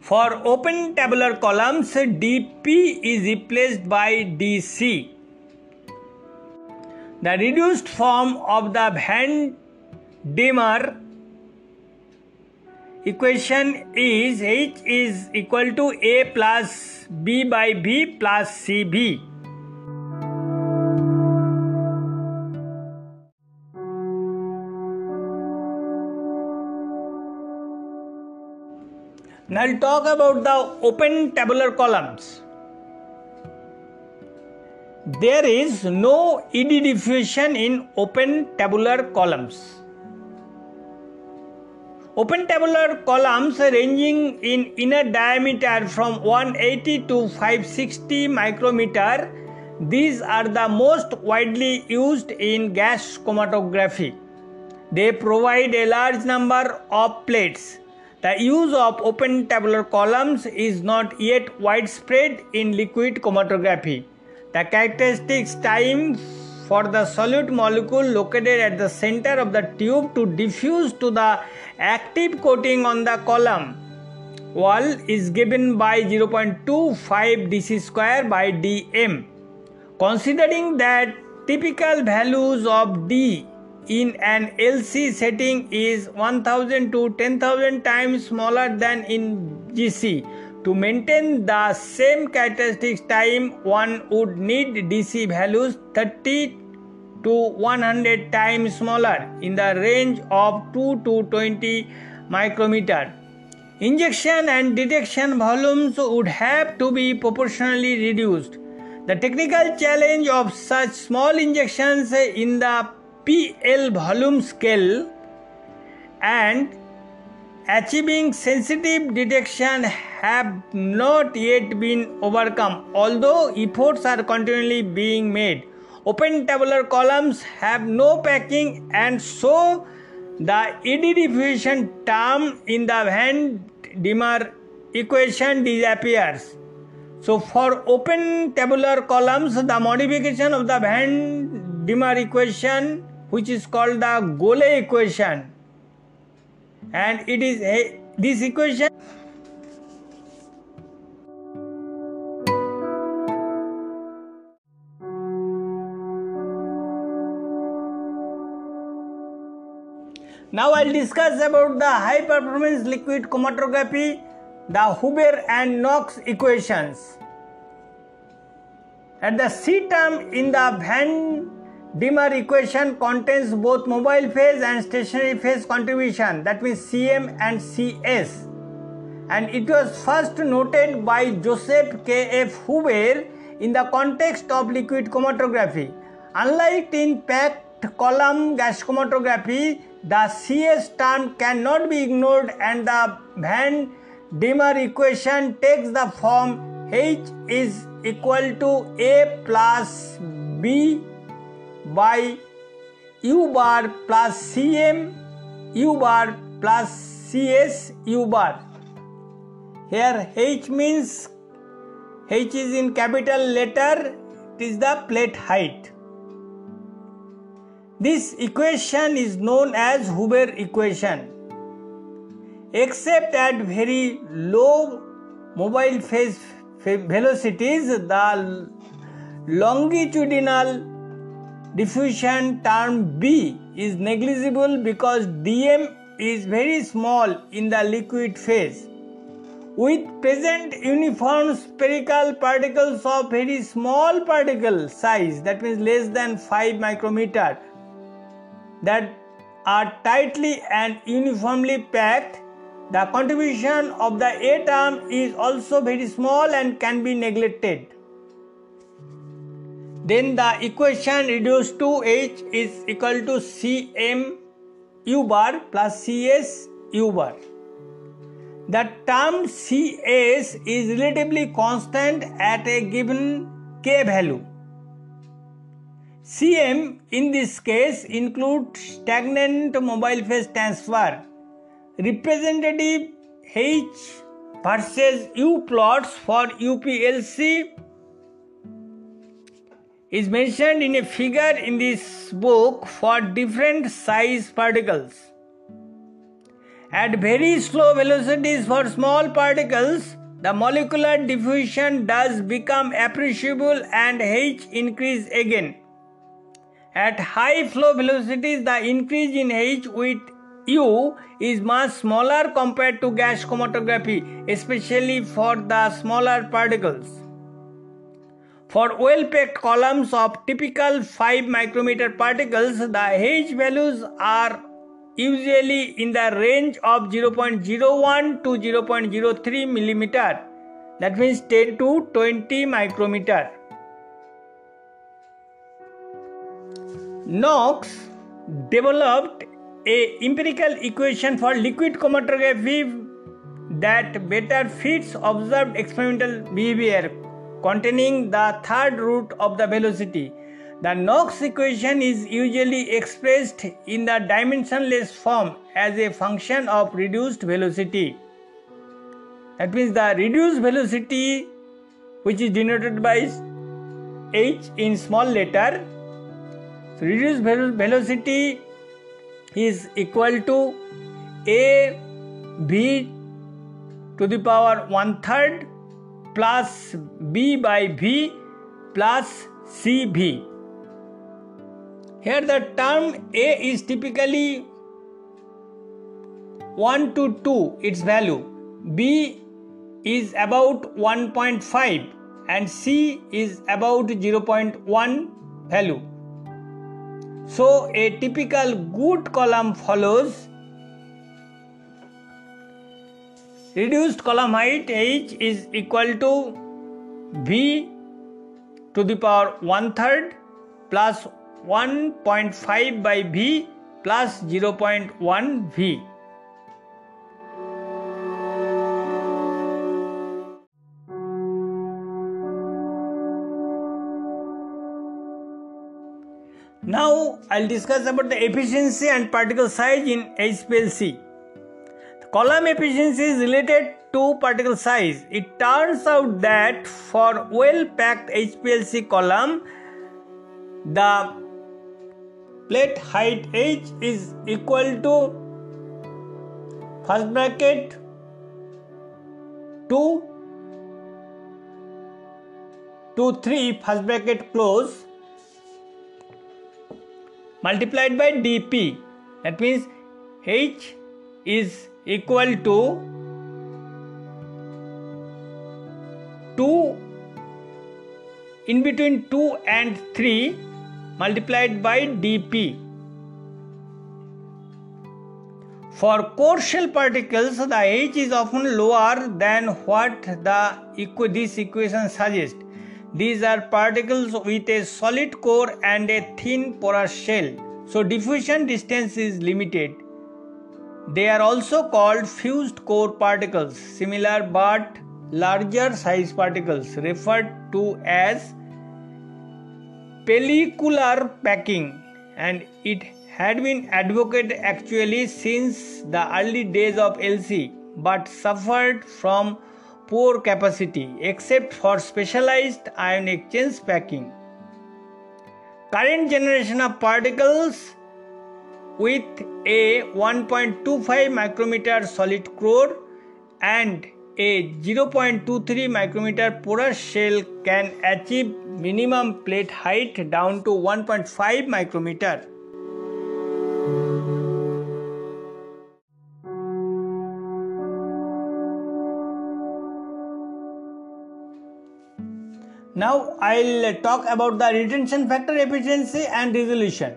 For open tabular columns, dp is replaced by dc. The reduced form of the Van Deemter equation is h is equal to a plus b by b plus cb. Now I'll talk about the open tabular columns. There is no E D diffusion in open tabular columns. Open tabular columns ranging in inner diameter from one eighty to five sixty micrometer, these are the most widely used in gas chromatography. They provide a large number of plates. The use of open tabular columns is not yet widespread in liquid chromatography. The characteristic time for the solute molecule located at the center of the tube to diffuse to the active coating on the column wall is given by zero point two five d c squared by dm. Considering that typical values of d in an L C setting is one thousand to ten thousand times smaller than in G C. To maintain the same characteristics time, one would need D C values thirty to one hundred times smaller, in the range of two to twenty micrometer. Injection and detection volumes would have to be proportionally reduced. The technical challenge of such small injections in the P L volume scale and achieving sensitive detection have not yet been overcome, although efforts are continually being made. Open tabular columns have no packing, and so the E D diffusion term in the Van Deemter equation disappears. So for open tabular columns, the modification of the Van Deemter equation, which is called the Golay equation, and it is a, this equation now I'll discuss about the high performance liquid chromatography, the Huber and Knox equations. At the C term in the Van Deemter equation contains both mobile phase and stationary phase contribution, that means C M and C S, and it was first noted by Joseph K F Huber in the context of liquid chromatography. Unlike in packed column gas chromatography, the C S term cannot be ignored and the Van Deemter equation takes the form H is equal to A plus B by U bar plus C M U bar plus C S U bar. Here H means H is in capital letter, it is the plate height. This equation is known as Huber equation. Except at very low mobile phase velocities, the longitudinal diffusion term B is negligible because D M is very small in the liquid phase. With present uniform spherical particles of very small particle size, that means less than five micrometer, that are tightly and uniformly packed, the contribution of the A term is also very small and can be neglected. Then the equation reduced to H is equal to C M U bar plus C S U bar. The term C S is relatively constant at a given K value. C M in this case includes stagnant mobile phase transfer. Representative H versus U plots for U P L C is mentioned in a figure in this book for different size particles. At very slow velocities for small particles, the molecular diffusion does become appreciable and H increase again. At high flow velocities, the increase in H with U is much smaller compared to gas chromatography, especially for the smaller particles. For well-packed columns of typical five micrometer particles, the H values are usually in the range of zero point zero one to zero point zero three millimeter, that means ten to twenty micrometer. Knox developed a empirical equation for liquid chromatography that better fits observed experimental behavior, containing the third root of the velocity. The Knox equation is usually expressed in the dimensionless form as a function of reduced velocity. That means the reduced velocity, which is denoted by H in small letter. So reduced velocity is equal to A V to the power one third plus B by V plus C V. Here the term A is typically one to two its value, B is about one point five and C is about zero point one value. So a typical good column follows. Reduced column height H is equal to B to the power one third plus one point five by V plus zero point one V. Now I'll discuss about the efficiency and particle size in H P L C. The column efficiency is related to particle size. It turns out that for well-packed H P L C column, the plate height H is equal to first bracket two to three first bracket close multiplied by dP. That means H is equal to two in between two and three multiplied by dP. For core shell particles, the H is often lower than what the equ- this equation suggests. These are particles with a solid core and a thin porous shell. So diffusion distance is limited. They are also called fused core particles, similar but larger size particles, referred to as pellicular packing, and it had been advocated actually since the early days of L C, but suffered from poor capacity except for specialized ion exchange packing. Current generation of particles with a one point two five micrometer solid core and a zero point two three micrometer porous shell can achieve minimum plate height down to one point five micrometer. Now I'll talk about the retention factor efficiency and resolution.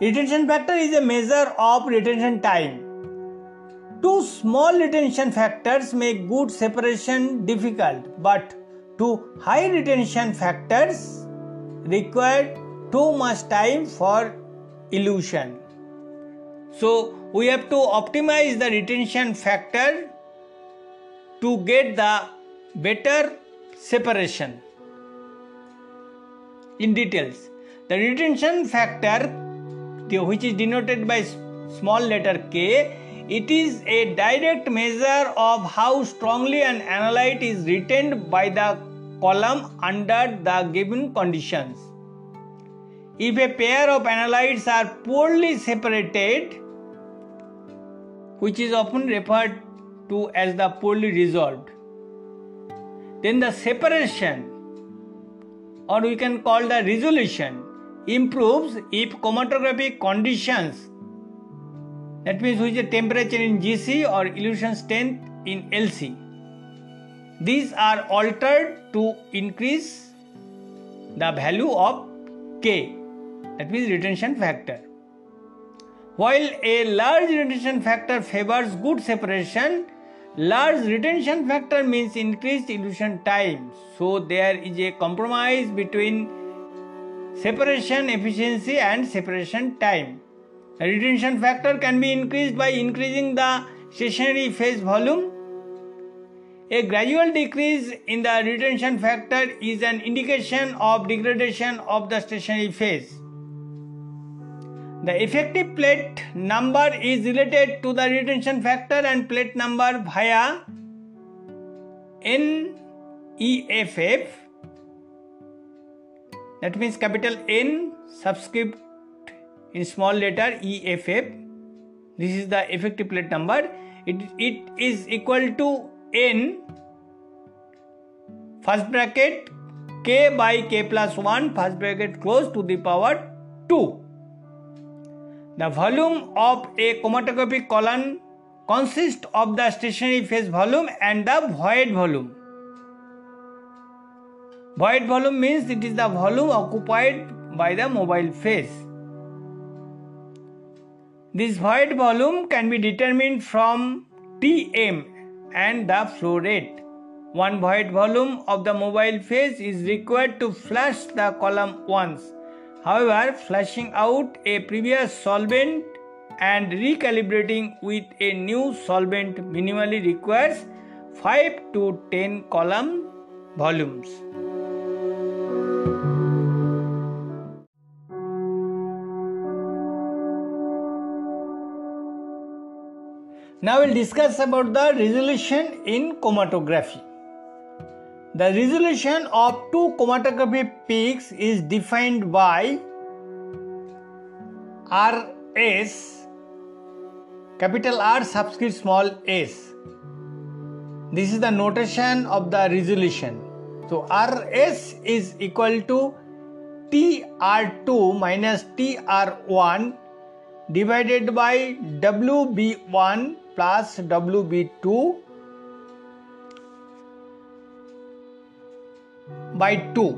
Retention factor is a measure of retention time. Two small retention factors make good separation difficult, but two high retention factors require too much time for elution. So we have to optimize the retention factor to get the better separation. In details, the retention factor, which is denoted by small letter K, it is a direct measure of how strongly an analyte is retained by the column under the given conditions. If a pair of analytes are poorly separated, which is often referred to as the poorly resolved, then the separation, or we can call the resolution, improves if chromatographic conditions, that means which is temperature in G C or elution strength in L C, these are altered to increase the value of K, that means retention factor. While a large retention factor favors good separation, large retention factor means increased elution time, so there is a compromise between separation efficiency and separation time. The retention factor can be increased by increasing the stationary phase volume. A gradual decrease in the retention factor is an indication of degradation of the stationary phase. The effective plate number is related to the retention factor and plate number via N E F F, that means capital N subscript in small letter E F F. This is the effective plate number. It, it is equal to N first bracket K by K plus one first bracket close to the power two. The volume of a chromatographic column consists of the stationary phase volume and the void volume. Void volume means it is the volume occupied by the mobile phase. This void volume can be determined from T M and the flow rate. One void volume of the mobile phase is required to flush the column once. However, flushing out a previous solvent and recalibrating with a new solvent minimally requires five to ten column volumes. Now we'll discuss about the resolution in chromatography. The resolution of two chromatography peaks is defined by R S, capital R subscript small s. This is the notation of the resolution. So R S is equal to T R two minus T R one divided by W B one plus W B two by two,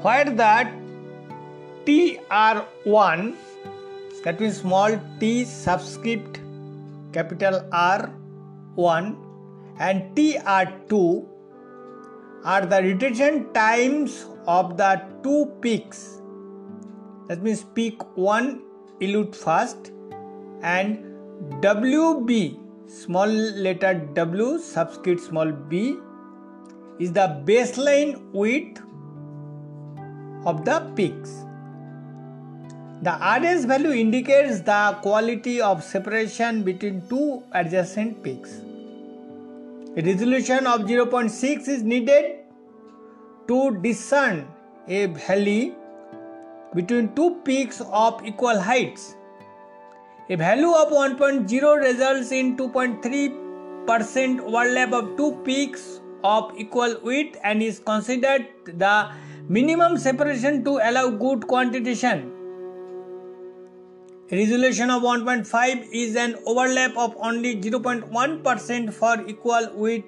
where that T R one, that means small t subscript capital R one, and T R two are the retention times of the two peaks, that means peak one elute first and W B, small letter W subscript small b, is the baseline width of the peaks. The R S value indicates the quality of separation between two adjacent peaks. A resolution of zero point six is needed to discern a valley between two peaks of equal heights. A value of one point zero results in two point three percent overlap of two peaks of equal width and is considered the minimum separation to allow good quantitation. A resolution of one point five is an overlap of only zero point one percent for equal width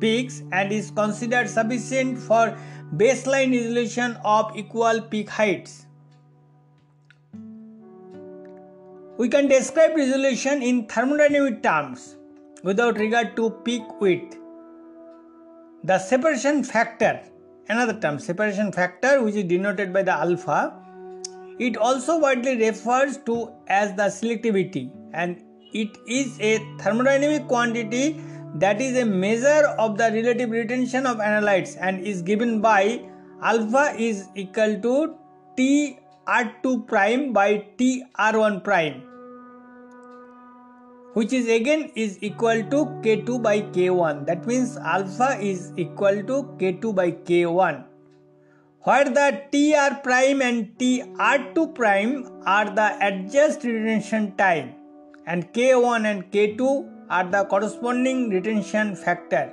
peaks and is considered sufficient for baseline resolution of equal peak heights. We can describe resolution in thermodynamic terms without regard to peak width. The separation factor, another term, separation factor, which is denoted by the alpha, it also widely refers to as the selectivity, and it is a thermodynamic quantity that is a measure of the relative retention of analytes and is given by alpha is equal to T R two prime by T R one prime, which is again is equal to K two by K one. That means alpha is equal to K two by K one, where the T R prime and T R two prime are the adjusted retention time and K one and K two are the corresponding retention factor.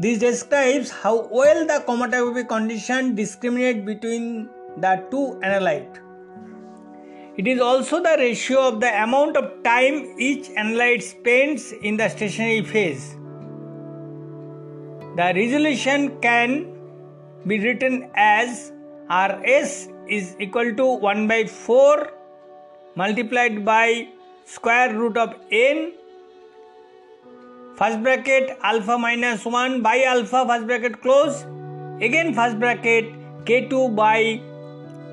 This describes how well the chromatographic condition discriminates between the two analytes. It is also the ratio of the amount of time each analyte spends in the stationary phase. The resolution can be written as R S is equal to one by four multiplied by square root of n first bracket alpha minus one by alpha first bracket close, again first bracket K two by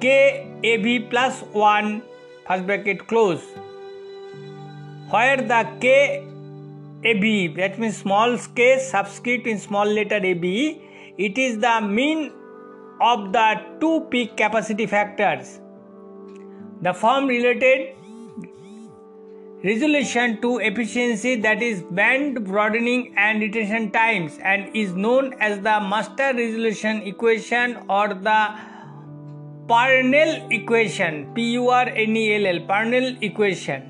K A B plus one first bracket close, where the K A B, that means small k subscript in small letter A B, it is the mean of the two peak capacity factors. The firm related resolution to efficiency, that is band broadening and retention times, and is known as the master resolution equation or the Purnell equation, P U R N E L L, Purnell equation.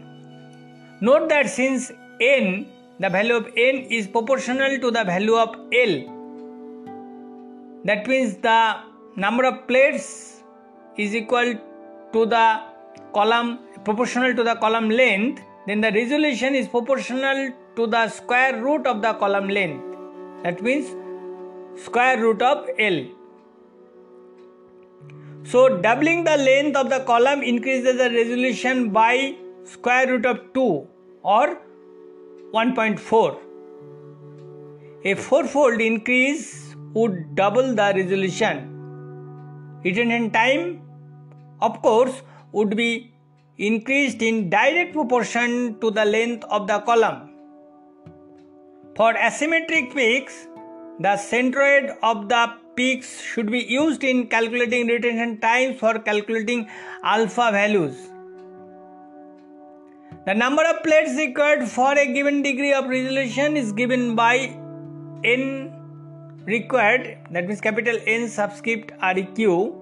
Note that since n, the value of n is proportional to the value of L, that means the number of plates is equal to the column, proportional to the column length, then the resolution is proportional to the square root of the column length, that means square root of L. So doubling the length of the column increases the resolution by square root of two or one point four. A fourfold increase would double the resolution. Retention time, of course, would be increased in direct proportion to the length of the column. For asymmetric peaks, the centroid of the peaks should be used in calculating retention times for calculating alpha values. The number of plates required for a given degree of resolution is given by n required, that means capital N subscript R E Q,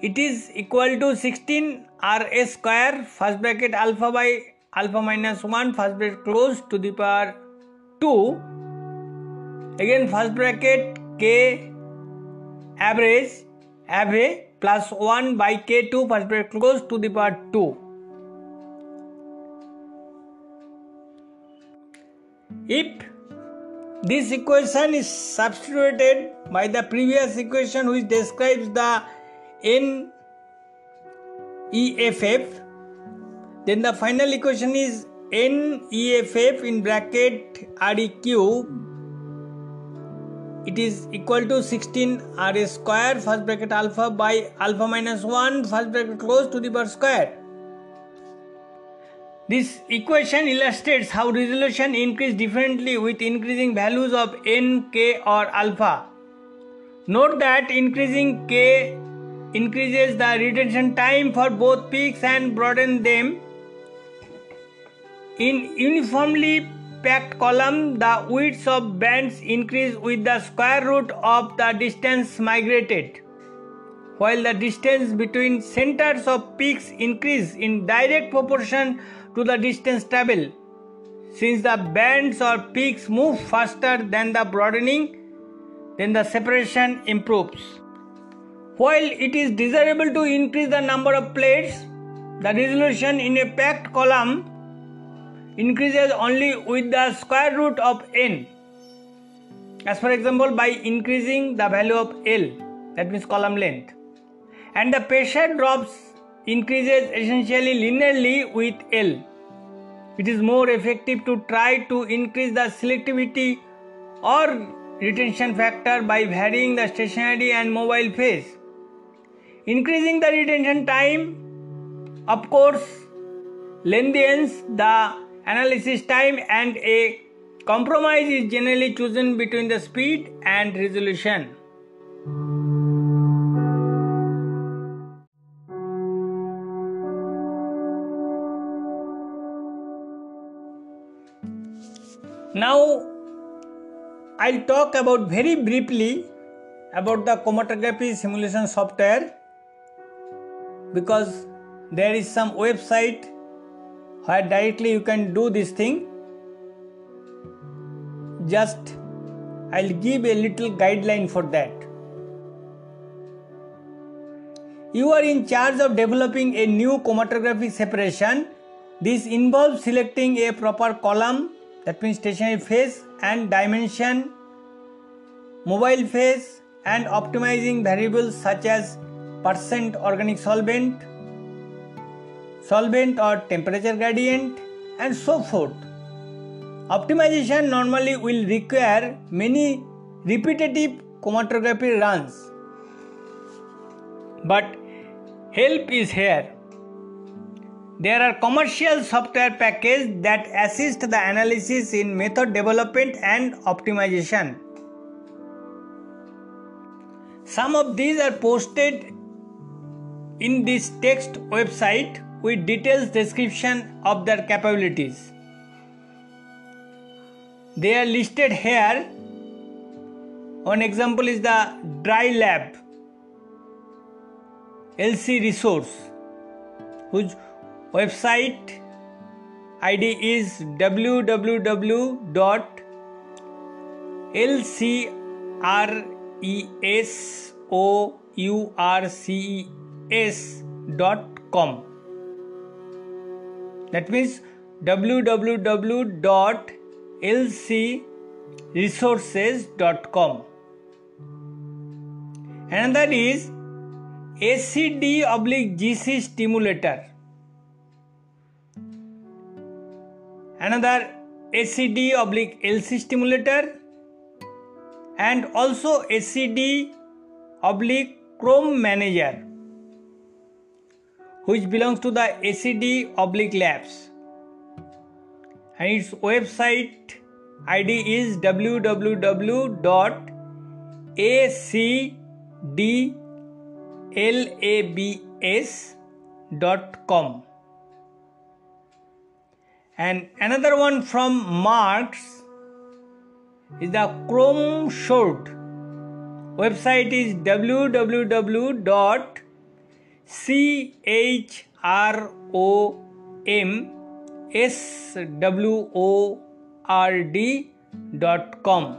it is equal to sixteen R S square first bracket alpha by alpha minus one first bracket close to the power two, again first bracket K average A V plus one by K two first bracket close to the power two. If this equation is substituted by the previous equation which describes the N E F F, then the final equation is N E F F in bracket R E Q it is equal to sixteen R square first bracket alpha by alpha minus one first bracket close to the power square. This equation illustrates how resolution increases differently with increasing values of n, k or alpha. Note that increasing k increases the retention time for both peaks and broadens them. In uniformly packed column, the widths of bands increase with the square root of the distance migrated, while the distance between centers of peaks increase in direct proportion to the distance traveled. Since the bands or peaks move faster than the broadening, then the separation improves. While it is desirable to increase the number of plates, the resolution in a packed column increases only with the square root of n, as for example by increasing the value of L, that means column length, and the pressure drops increases essentially linearly with L. It is more effective to try to increase the selectivity or retention factor by varying the stationary and mobile phase. Increasing the retention time, of course, lengthens the analysis time, and a compromise is generally chosen between the speed and resolution. Now I'll talk about very briefly about the chromatography simulation software, because there is some website where directly you can do this thing. Just I'll give a little guideline for that. You are in charge of developing a new chromatography separation. This involves selecting a proper column, that means stationary phase and dimension, mobile phase, and optimizing variables such as percent organic solvent, solvent or temperature gradient, and so forth. Optimization normally will require many repetitive chromatography runs, but help is here. There are commercial software packages that assist the analysis in method development and optimization. Some of these are posted in this text website with detailed description of their capabilities. They are listed here. One example is the Dry Lab L C resource, whose website I D is w w w dot l c r e s o u r c e s dot com. That means w w w dot l c resources dot com. Another is A C D Oblique G C stimulator. Another A C D Oblique L C stimulator, and also A C D Oblique Chrome manager, which belongs to the A C D Oblique Labs, and its website I D is w w w dot a c d labs dot com. And another one from Marx is the Chrome Short. Website is w w w dot c h r o m s w o r d dot com.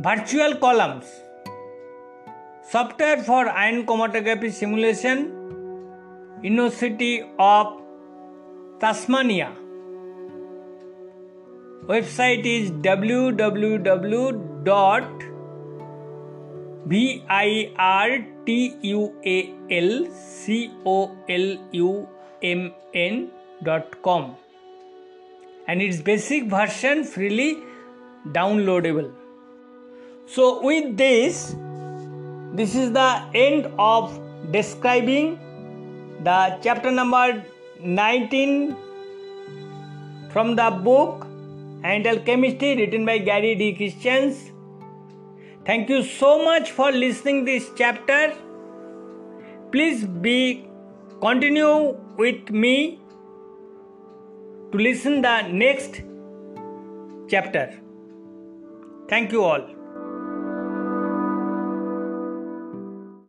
Virtual columns. Software for ion chromatography simulation, University of Tasmania. Website is w w w dot virtual column dot com, and its basic version freely downloadable. So with this, this is the end of describing the chapter number nineteen from the book Analytical Chemistry, written by Gary D. Christians. Thank you so much for listening this chapter. Please be continue with me to listen the next chapter. Thank you all.